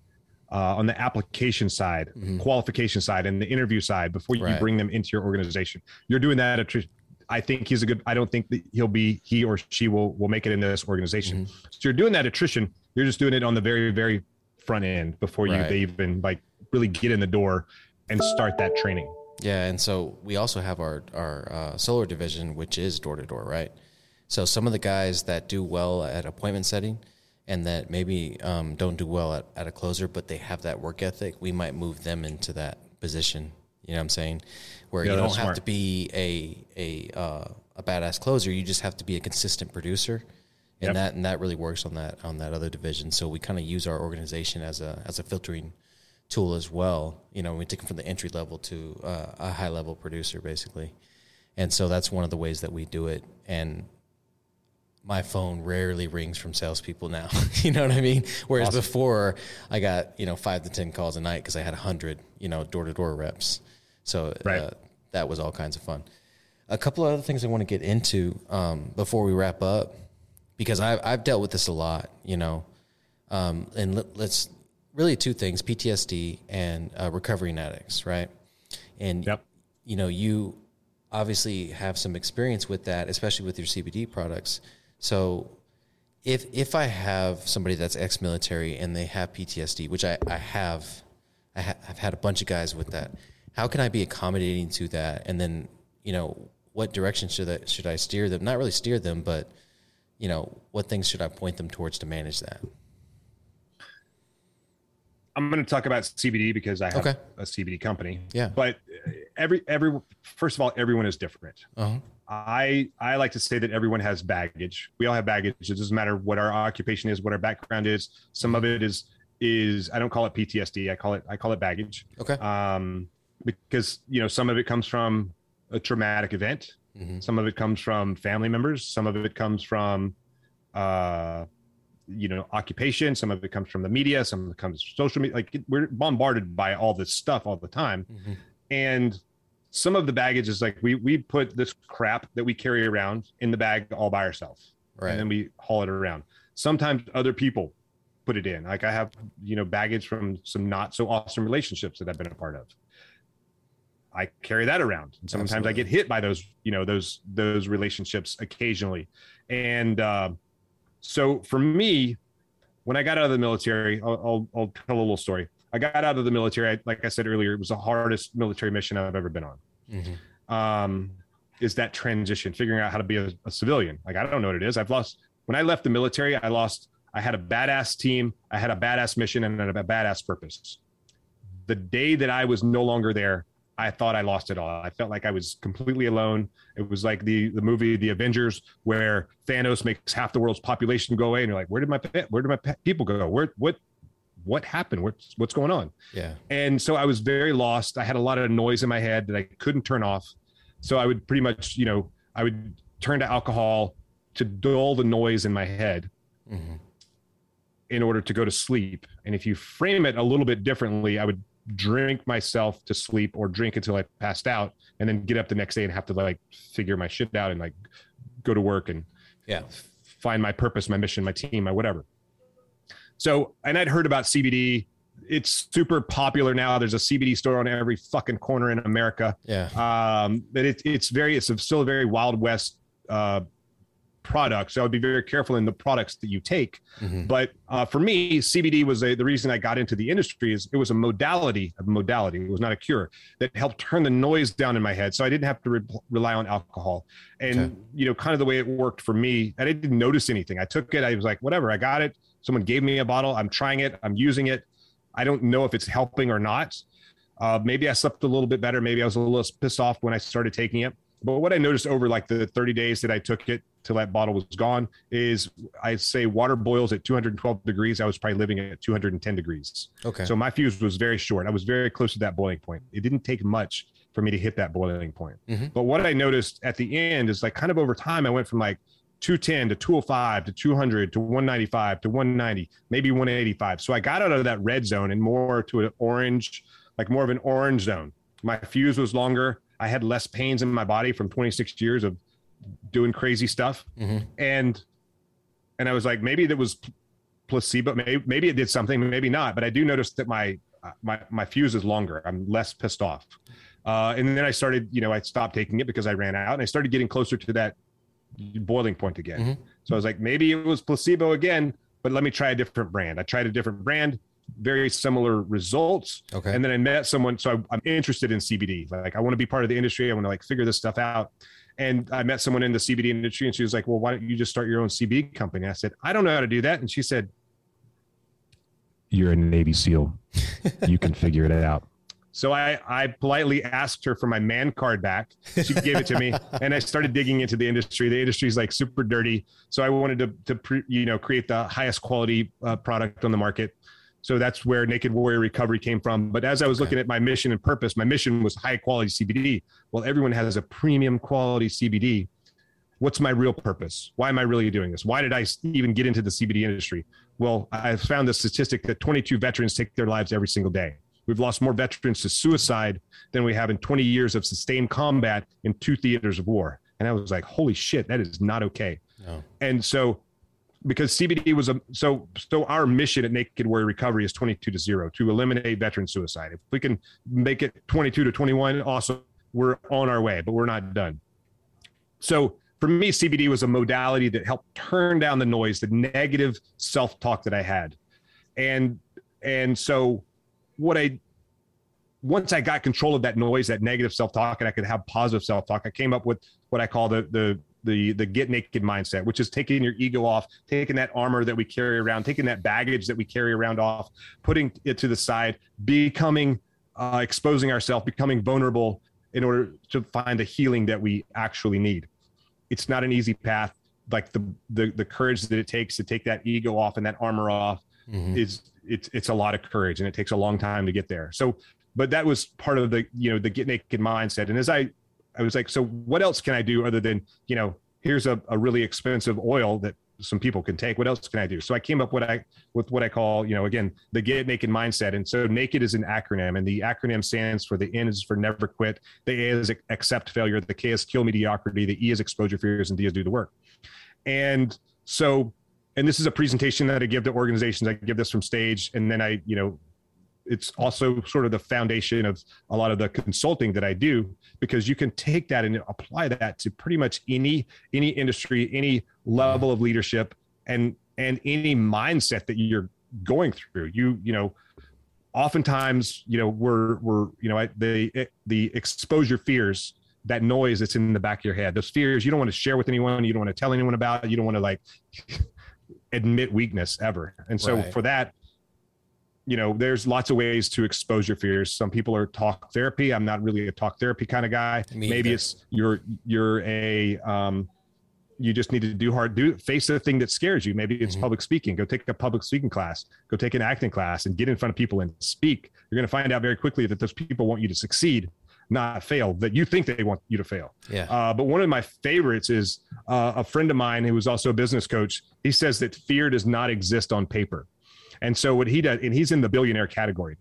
Uh, on the application side, mm-hmm. qualification side, and the interview side, before you right. bring them into your organization, you're doing that. Attri- I think he's a good, I don't think that he'll be, he or she will, will make it in this organization. Mm-hmm. So you're doing that attrition. You're just doing it on the very, very front end before right. you, they even like really get in the door and start that training. Yeah. And so we also have our, our, uh, solar division, which is door to door. Right. So some of the guys that do well at appointment setting, and that maybe um, don't do well at, at a closer, but they have that work ethic, we might move them into that position. You know what I'm saying? Where yeah, you don't have smart. to be a a uh, a badass closer. You just have to be a consistent producer, and yep. that and that really works on that on that other division. So we kind of use our organization as a as a filtering tool as well. You know, we take them from the entry level to uh, a high level producer, basically. And so that's one of the ways that we do it. And my phone rarely rings from salespeople now. You know what I mean? Whereas awesome. before, I got, you know, five to ten calls a night because I had one hundred, you know, door-to-door reps. So right. uh, that was all kinds of fun. A couple of other things I want to get into um, before we wrap up, because I've, I've dealt with this a lot, you know. Um, and let, let's really two things, P T S D and uh, recovering addicts, right? And, yep. you know, you obviously have some experience with that, especially with your C B D products. So if if I have somebody that's ex-military and they have P T S D, which I, I have, I ha- I've had a bunch of guys with that, how can I be accommodating to that? And then, you know, what direction should I, should I steer them? Not really steer them, but, you know, what things should I point them towards to manage that? I'm going to talk about C B D because I have okay. a C B D company. Yeah. But every, every, first of all, everyone is different. Uh-huh. I, I like to say that everyone has baggage. We all have baggage. It doesn't matter what our occupation is, what our background is. Some of it is, is, I don't call it P T S D. I call it, I call it baggage. Okay. Um, because, you know, some of it comes from a traumatic event. Mm-hmm. Some of it comes from family members. Some of it comes from, uh, you know, occupation. Some of it comes from the media. Some of it comes from social media. Like, we're bombarded by all this stuff all the time. Mm-hmm. And some of the baggage is like, we we put this crap that we carry around in the bag all by ourselves, right? And then we haul it around. Sometimes other people put it in. Like, I have, you know, baggage from some not so awesome relationships that I've been a part of. I carry that around, and sometimes Absolutely. I get hit by those, you know, those those relationships occasionally. And uh, so for me, when I got out of the military, I'll, I'll, I'll tell a little story. I got out of the military. I, like I said earlier, it was the hardest military mission I've ever been on. Mm-hmm. Um, is that transition, figuring out how to be a, a civilian. Like, I don't know what it is. I've lost, when I left the military, I lost, I had a badass team. I had a badass mission and a badass purpose. The day that I was no longer there, I thought I lost it all. I felt like I was completely alone. It was like the, the movie, The Avengers, where Thanos makes half the world's population go away. And you're like, where did my, where did my people go? Where, what, what happened? What's, what's going on? Yeah. And so I was very lost. I had a lot of noise in my head that I couldn't turn off. So I would pretty much, you know, I would turn to alcohol to dull the noise in my head mm-hmm. in order to go to sleep. And if you frame it a little bit differently, I would drink myself to sleep or drink until I passed out and then get up the next day and have to like figure my shit out and like go to work and yeah, find my purpose, my mission, my team, my whatever. So, and I'd heard about C B D. It's super popular now. There's a C B D store on every fucking corner in America. Yeah. Um, but it, it's very, it's still a very Wild West uh, product. So I would be very careful in the products that you take. Mm-hmm. But uh, for me, C B D was a, the reason I got into the industry is it was a modality of modality. It was not a cure that helped turn the noise down in my head. So I didn't have to re- rely on alcohol and, okay. you know, kind of the way it worked for me. I didn't notice anything. I took it. I was like, whatever, I got it. Someone gave me a bottle. I'm trying it. I'm using it. I don't know if it's helping or not. Uh, maybe I slept a little bit better. Maybe I was a little pissed off when I started taking it. But what I noticed over like the thirty days that I took it till that bottle was gone, is I say water boils at two hundred twelve degrees. I was probably living at two hundred ten degrees. Okay. So my fuse was very short. I was very close to that boiling point. It didn't take much for me to hit that boiling point. Mm-hmm. But what I noticed at the end is, like, kind of over time, I went from like two ten to two oh five to two hundred to one ninety-five to one ninety, maybe one eighty-five. So I got out of that red zone and more to an orange, like more of an orange zone. My fuse was longer. I had less pains in my body from twenty-six years of doing crazy stuff. Mm-hmm. And, and I was like, maybe that was placebo. Maybe, maybe it did something, maybe not. But I do notice that my, my, my fuse is longer. I'm less pissed off. Uh, and then I started, you know, I stopped taking it because I ran out, and I started getting closer to that boiling point again. Mm-hmm. So I was like, maybe it was placebo again, but let me try a different brand. I tried a different brand, very similar results. Okay. And then I met someone. So I, I'm interested in C B D. Like, I want to be part of the industry. I want to like figure this stuff out. And I met someone in the C B D industry, and she was like, well, why don't you just start your own C B D company? And I said, I don't know how to do that. And she said, you're a Navy SEAL. You can figure it out. So I, I politely asked her for my man card back. She gave it to me, and I started digging into the industry. The industry is like super dirty. So I wanted to, to pre, you know, create the highest quality uh, product on the market. So that's where Naked Warrior Recovery came from. But as I was okay. looking at my mission and purpose, my mission was high quality C B D. Well, everyone has a premium quality C B D. What's my real purpose? Why am I really doing this? Why did I even get into the C B D industry? Well, I found the statistic that twenty-two veterans take their lives every single day. We've lost more veterans to suicide than we have in twenty years of sustained combat in two theaters of war. And I was like, holy shit, that is not okay. No. And so, because C B D was a, so, so our mission at Naked Warrior Recovery is twenty-two to zero to eliminate veteran suicide. If we can make it twenty-two to twenty-one, awesome, we're on our way, but we're not done. So for me, C B D was a modality that helped turn down the noise, the negative self-talk that I had. And, and so, what I, once I got control of that noise, that negative self-talk, and I could have positive self-talk, I came up with what I call the, the, the, the get naked mindset, which is taking your ego off, taking that armor that we carry around, taking that baggage that we carry around off, putting it to the side, becoming, uh, exposing ourselves, becoming vulnerable in order to find the healing that we actually need. It's not an easy path. Like the, the, the courage that it takes to take that ego off and that armor off mm-hmm. is, It's it's a lot of courage, and it takes a long time to get there. So, but that was part of the, you know, the get naked mindset. And as I, I was like, so what else can I do other than, you know, here's a, a really expensive oil that some people can take. What else can I do? So I came up what I, with what I call, you know, again, the get naked mindset. And so NAKED is an acronym, and the acronym stands for the N is for never quit. The A is accept failure. The K is kill mediocrity. The E is expose your fears, and D is do the work. And so, and this is a presentation that I give to organizations. I give this from stage. And then I, you know, it's also sort of the foundation of a lot of the consulting that I do, because you can take that and apply that to pretty much any, any industry, any level of leadership, and, and any mindset that you're going through. You, you know, oftentimes, you know, we're, we're, you know, I, the, the expose your fears, that noise that's in the back of your head, those fears you don't want to share with anyone. You don't want to tell anyone about, you don't want to like, admit weakness ever. And so right. for that, you know, there's lots of ways to expose your fears. Some people are talk therapy. I'm not really a talk therapy kind of guy. Me Maybe either. It's you're, you're a, um, you just need to do hard, do face the thing that scares you. Maybe it's mm-hmm. public speaking. Go take a public speaking class, go take an acting class, and get in front of people and speak. You're going to find out very quickly that those people want you to succeed, not fail, that you think they want you to fail. Yeah. Uh, but one of my favorites is uh, a friend of mine who was also a business coach. He says that fear does not exist on paper. And so what he does, and he's in the billionaire category,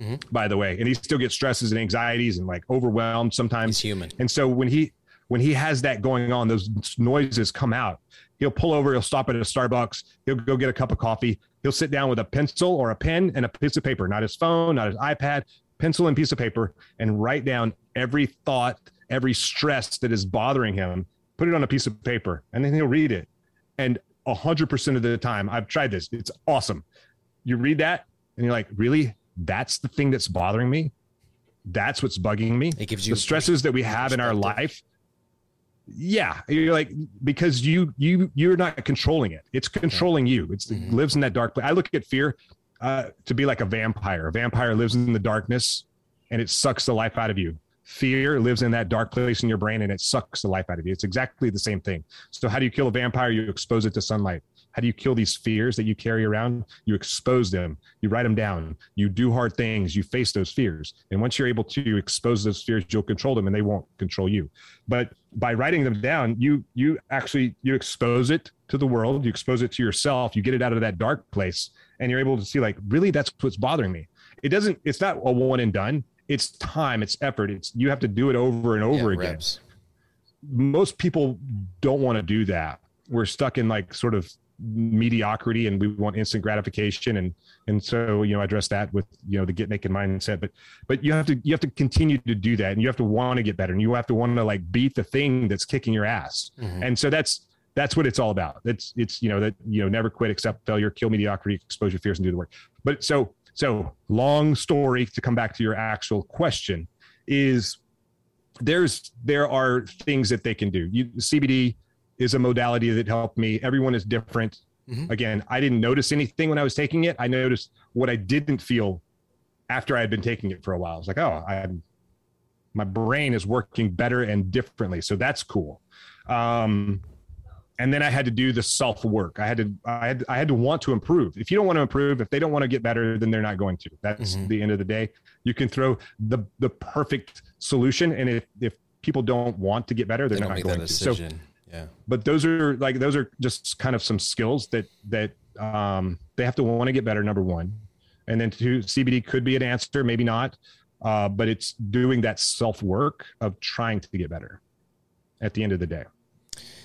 mm-hmm. by the way, and he still gets stresses and anxieties and like overwhelmed sometimes. He's human. And so when he, when he has that going on, those noises come out. He'll pull over, he'll stop at a Starbucks, he'll go get a cup of coffee. He'll sit down with a pencil or a pen and a piece of paper, not his phone, not his iPad, pencil and piece of paper, and write down every thought, every stress that is bothering him, put it on a piece of paper, and then he'll read it. And a hundred percent of the time, I've tried this, it's awesome. You read that and you're like, really? That's the thing that's bothering me? That's what's bugging me? It gives you the stresses that we have in our life. Yeah. You're like, because you, you, you're not controlling it. It's controlling you. It's, it lives in that dark place. I look at fear Uh, to be like a vampire. A vampire lives in the darkness, and it sucks the life out of you. Fear lives in that dark place in your brain, and it sucks the life out of you. It's exactly the same thing. So how do you kill a vampire? You expose it to sunlight. How do you kill these fears that you carry around? You expose them. You write them down. You do hard things. You face those fears. And once you're able to expose those fears, you'll control them, and they won't control you. But by writing them down, you you actually, you expose it to the world. You expose it to yourself. You get it out of that dark place, and you're able to see, like, really, that's what's bothering me. It doesn't, it's not a one and done. It's time, it's effort. It's, you have to do it over and over yeah, again. Reps. Most people don't want to do that. We're stuck in, like, sort of mediocrity, and we want instant gratification, and and so, you know, I address that with, you know, the get naked mindset, but but you have to you have to continue to do that, and you have to want to get better, and you have to want to, like, beat the thing that's kicking your ass. Mm-hmm. And so that's that's what it's all about. It's it's you know that you know never quit, accept failure, kill mediocrity, expose your fears, and do the work. But so so long story to come back to your actual question is there's there are things that they can do. You C B D is a modality that helped me. Everyone is different. Mm-hmm. Again, I didn't notice anything when I was taking it. I noticed what I didn't feel after I had been taking it for a while. I was like, oh, I'm, my brain is working better and differently. So that's cool. Um, and then I had to do the self work. I had to, I had, I had to want to improve. If you don't want to improve, if they don't want to get better, then they're not going to. That's mm-hmm. the end of the day. You can throw the the perfect solution, and if, if people don't want to get better, they're they not going to. So, yeah. But those are like, those are just kind of some skills that, that um, they have to want to get better. Number one, and then two, C B D could be an answer, maybe not. Uh, but it's doing that self work of trying to get better at the end of the day.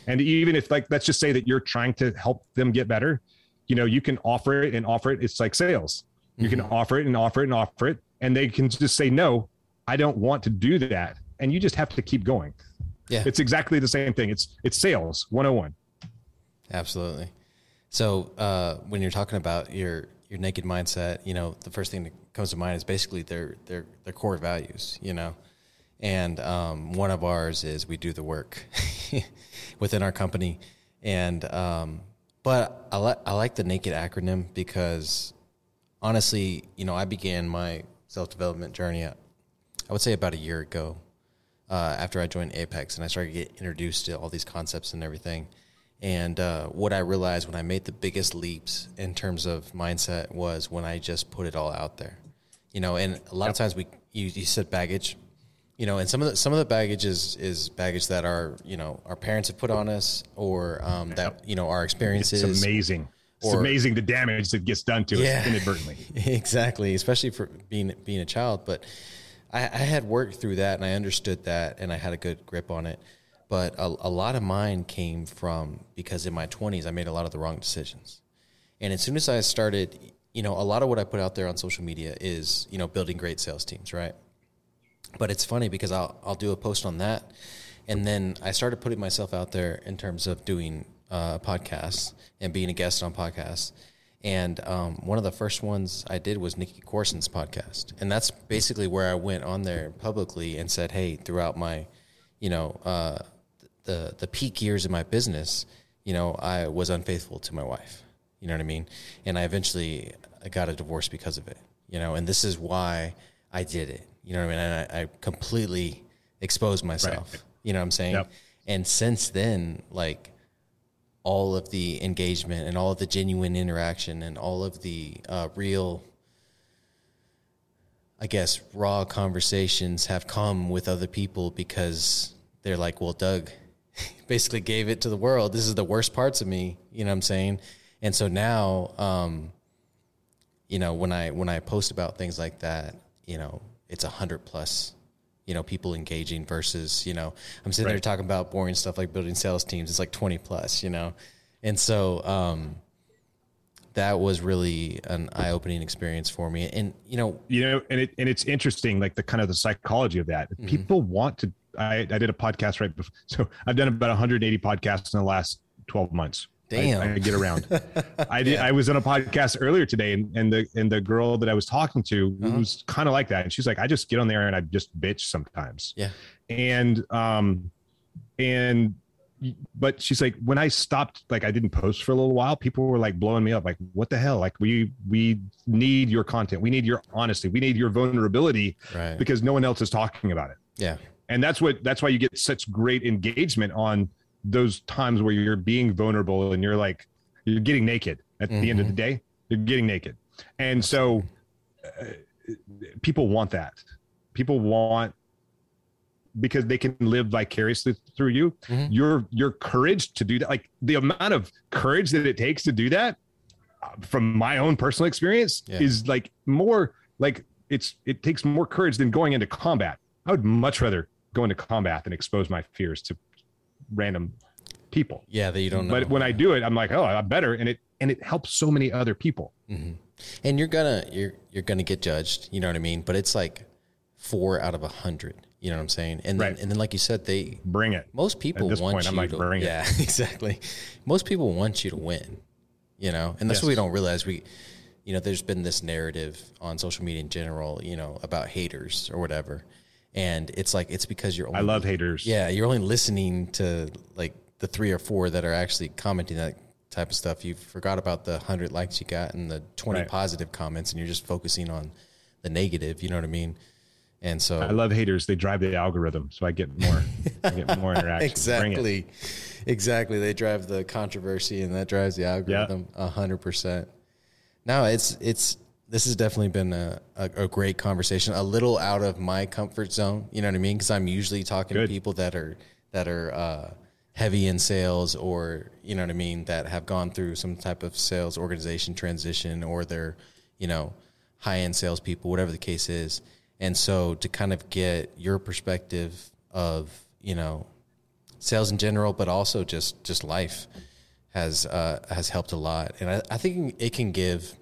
And even if, like, let's just say that you're trying to help them get better, you know, you can offer it and offer it. It's like sales. Mm-hmm. You can offer it and offer it and offer it. And they can just say, no, I don't want to do that. And you just have to keep going. Yeah. It's exactly the same thing. It's, it's sales one oh one. Absolutely. So, uh, when you're talking about your, your naked mindset, you know, the first thing that comes to mind is basically their, their, their core values, you know, and, um, one of ours is we do the work within our company. And, um, but I like, I like the naked acronym because honestly, you know, I began my self-development journey, I would say about a year ago. Uh, after I joined Apex, and I started to get introduced to all these concepts and everything. And uh, what I realized when I made the biggest leaps in terms of mindset was when I just put it all out there, you know, and a lot of times we, you, you said baggage, you know, and some of the, some of the baggage is, is baggage that our, you know, our parents have put on us or um, that, you know, our experiences. It's amazing. Or, it's amazing the damage that gets done to yeah, us inadvertently. Exactly. Especially for being, being a child, but I, I had worked through that and I understood that and I had a good grip on it. But a, a lot of mine came from because in my twenties, I made a lot of the wrong decisions. And as soon as I started, you know, a lot of what I put out there on social media is, you know, building great sales teams, right? But it's funny because I'll, I'll do a post on that. And then I started putting myself out there in terms of doing uh, podcasts and being a guest on podcasts. And um, one of the first ones I did was Nikki Corson's podcast. And that's basically where I went on there publicly and said, hey, throughout my, you know, uh, the the peak years of my business, you know, I was unfaithful to my wife. You know what I mean? And I eventually got a divorce because of it, you know, and this is why I did it. You know what I mean? And I, I completely exposed myself. Right. You know what I'm saying? Yep. And since then, like, all of the engagement and all of the genuine interaction and all of the uh, real, I guess, raw conversations have come with other people because they're like, well, Doug basically gave it to the world. This is the worst parts of me. You know what I'm saying? And so now, um, you know, when I, when I post about things like that, you know, it's a hundred plus, you know, people engaging versus, you know, I'm sitting right there talking about boring stuff like building sales teams. It's like twenty plus, you know? And so, um, that was really an eye-opening experience for me. And, you know, you know, and it, and it's interesting, like the kind of the psychology of that. Mm-hmm. People want to, I, I did a podcast right before. So I've done about one hundred eighty podcasts in the last twelve months. Damn. I, I get around. I did. Yeah. I was on a podcast earlier today, and, and the and the girl that I was talking to uh-huh. was kind of like that, and she's like, "I just get on there and I just bitch sometimes." Yeah. And um, and but she's like, when I stopped, like I didn't post for a little while, people were like blowing me up, like, "What the hell? Like we we need your content, we need your honesty, we need your vulnerability, right, because no one else is talking about it." Yeah. And that's what, that's why you get such great engagement on those times where you're being vulnerable and you're like, you're getting naked at mm-hmm. the end of the day, you're getting naked. And so uh, people want that. People want, because they can live vicariously through you, mm-hmm. your, your courage to do that. Like the amount of courage that it takes to do that uh, from my own personal experience yeah. is like more like it's, it takes more courage than going into combat. I would much rather go into combat than expose my fears to random people. Yeah, that you don't know. But when I do it, I'm like, oh, I'm better. And it, and it helps so many other people. Mm-hmm. And you're gonna, you're, you're gonna get judged. You know what I mean? But it's like four out of a hundred. You know what I'm saying? And right. then, and then, like you said, they bring it. Most people want point, you I'm like, to bring yeah, it. Yeah, exactly. Most people want you to win, you know, and that's yes. what we don't realize. We, you know, there's been this narrative on social media in general, you know, about haters or whatever. And it's like, it's because you're only, I love haters. Yeah. You're only listening to like the three or four that are actually commenting that type of stuff. You forgot about the hundred likes you got and the twenty right. positive comments, and you're just focusing on the negative. You know what I mean? And so I love haters. They drive the algorithm. So I get more, I get more interaction. Exactly. Exactly. They drive the controversy, and that drives the algorithm a hundred percent. No, it's, it's, this has definitely been a, a, a great conversation, a little out of my comfort zone. You know what I mean? Cause I'm usually talking Good. to people that are, that are, uh, heavy in sales, or, you know what I mean? That have gone through some type of sales organization transition, or they're, you know, high end salespeople, whatever the case is. And so to kind of get your perspective of, you know, sales in general, but also just, just life has, uh, has helped a lot. And I, I think it can give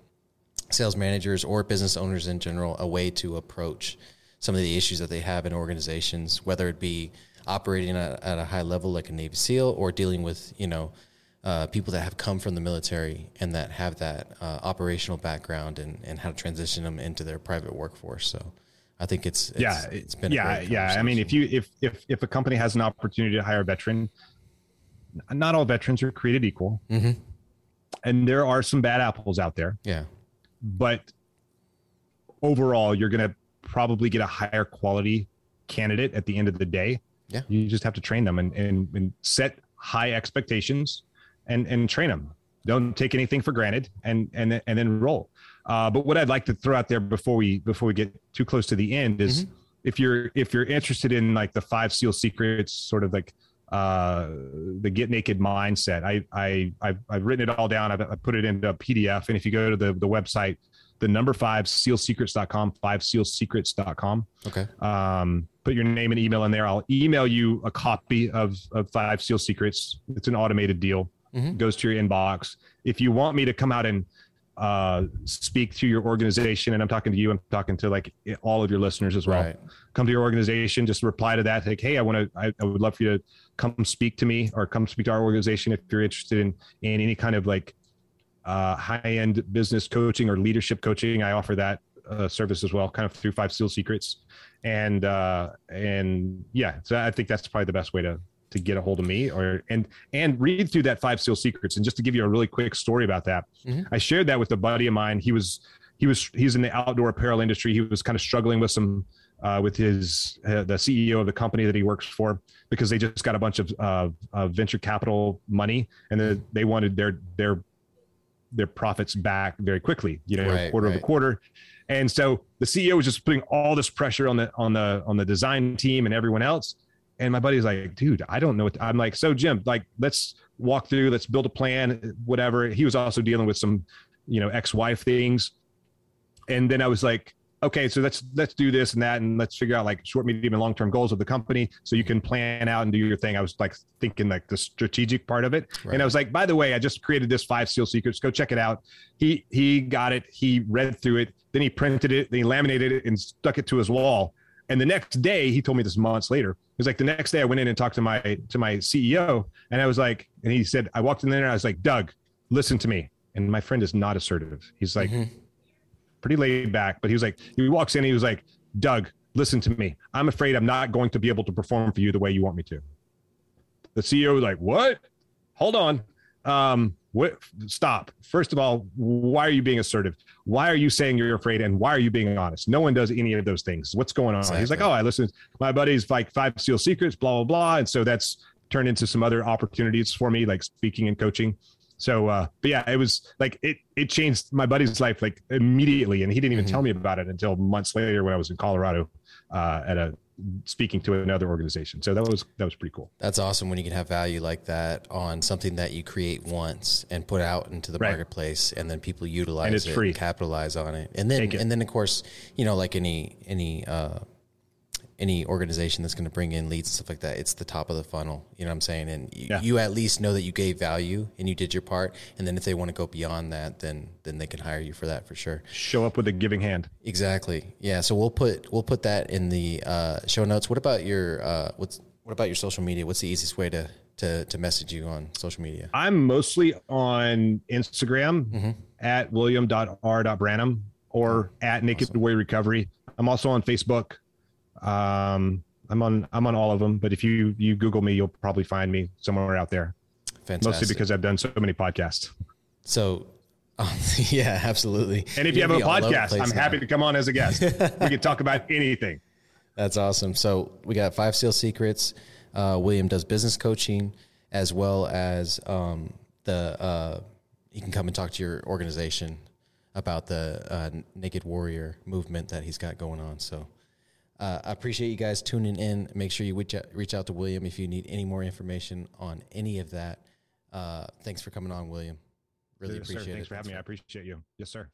sales managers or business owners in general a way to approach some of the issues that they have in organizations, whether it be operating at, at a high level like a Navy SEAL, or dealing with, you know, uh, people that have come from the military and that have that uh, operational background, and, and how to transition them into their private workforce. So I think it's, it's yeah, it's been, yeah, a great yeah. I mean, if you, if, if, if a company has an opportunity to hire a veteran, not all veterans are created equal. Mm-hmm. And there are some bad apples out there. Yeah. But overall, you're going to probably get a higher quality candidate at the end of the day. Yeah. You just have to train them, and, and, and set high expectations, and, and train them. Don't take anything for granted, and, and, and then roll. Uh, but what I'd like to throw out there before we before we get too close to the end is, mm-hmm. if you're if you're interested in like the Five SEAL Secrets, sort of like uh, the Get Naked mindset, I I I've, I've written it all down. I've, I put it into a P D F, and if you go to the the website, the number five seal secrets dot com, five seal secrets dot com. Okay. Um, put your name and email in there. I'll email you a copy of of Five SEAL Secrets. It's an automated deal. Mm-hmm. Goes to your inbox. If you want me to come out and uh speak to your organization, and I'm talking to you, I'm talking to like all of your listeners as well, right. come to your organization, just reply to that like, hey, I want to I, I would love for you to come speak to me, or come speak to our organization if you're interested in in any kind of like uh high-end business coaching or leadership coaching. I offer that uh, service as well, kind of through Five SEAL Secrets, and uh and yeah so I think that's probably the best way to to get a hold of me, or, and, and read through that Five SEAL Secrets. And just to give you a really quick story about that, mm-hmm. I shared that with a buddy of mine. He was, he was, he's in the outdoor apparel industry. He was kind of struggling with some, uh, with his, uh, the C E O of the company that he works for, because they just got a bunch of, uh, uh venture capital money, and the, they wanted their, their, their profits back very quickly, you know, right, quarter right. over quarter. And so the C E O was just putting all this pressure on the, on the, on the design team and everyone else. And my buddy's like, dude, I don't know what, I'm like, so Jim, like, let's walk through, let's build a plan, whatever. He was also dealing with some, you know, ex-wife things. And then I was like, okay, so let's, let's do this and that. And let's figure out like short, medium and long-term goals of the company, so you can plan out and do your thing. I was like thinking like the strategic part of it. Right. And I was like, by the way, I just created this Five SEAL Secrets, go check it out. He, he got it. He read through it. Then he printed it. Then he laminated it and stuck it to his wall. And the next day, he told me this months later, it was like the next day I went in and talked to my, to my C E O, and I was like, and he said, I walked in there and I was like, Doug, listen to me. And my friend is not assertive. He's like mm-hmm. pretty laid back, but he was like, he walks in, he was like, Doug, listen to me. I'm afraid I'm not going to be able to perform for you the way you want me to. The C E O was like, what? Hold on. um, what, stop. First of all, why are you being assertive? Why are you saying you're afraid? And why are you being honest? No one does any of those things. What's going on? Exactly. He's like, oh, I listen to my buddies, like Five SEAL Secrets, blah, blah, blah. And so that's turned into some other opportunities for me, like speaking and coaching. So, uh, but yeah, it was like, it, it changed my buddy's life like immediately. And he didn't even mm-hmm. tell me about it until months later when I was in Colorado, uh, at a, speaking to another organization. So that was, that was pretty cool. That's awesome when you can have value like that on something that you create once and put out into the right. marketplace, and then people utilize and it's it free. And capitalize on it. And then, Take it. and then of course, you know, like any, any, uh, any organization that's going to bring in leads and stuff like that, it's the top of the funnel. You know what I'm saying? And you, yeah. you at least know that you gave value and you did your part. And then if they want to go beyond that, then, then they can hire you for that for sure. Show up with a giving hand. Exactly. Yeah. So we'll put, we'll put that in the uh, show notes. What about your, uh, what's, what about your social media? What's the easiest way to, to, to message you on social media? I'm mostly on Instagram mm-hmm. at william dot r dot branum or at Naked awesome. Warrior Recovery. I'm also on Facebook. Um, I'm on, I'm on all of them, but if you, you Google me, you'll probably find me somewhere out there. Fantastic. Mostly because I've done so many podcasts. So, um, yeah, absolutely. And if you, you have a podcast, I'm now. happy to come on as a guest. We can talk about anything. That's awesome. So we got Five SEAL Secrets. Uh, William does business coaching as well as, um, the, uh, he can come and talk to your organization about the, uh, Naked Warrior movement that he's got going on. So. Uh, I appreciate you guys tuning in. Make sure you reach out, reach out to William if you need any more information on any of that. Uh, thanks for coming on, William. Really yes, appreciate sir. it. Thanks for having me. I appreciate you. Yes, sir.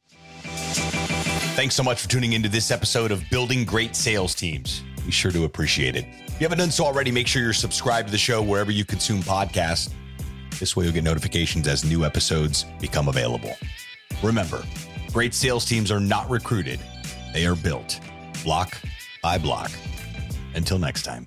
Thanks so much for tuning into this episode of Building Great Sales Teams. We sure do appreciate it. If you haven't done so already, make sure you're subscribed to the show wherever you consume podcasts. This way you'll get notifications as new episodes become available. Remember, great sales teams are not recruited. They are built. Block by block. Until next time.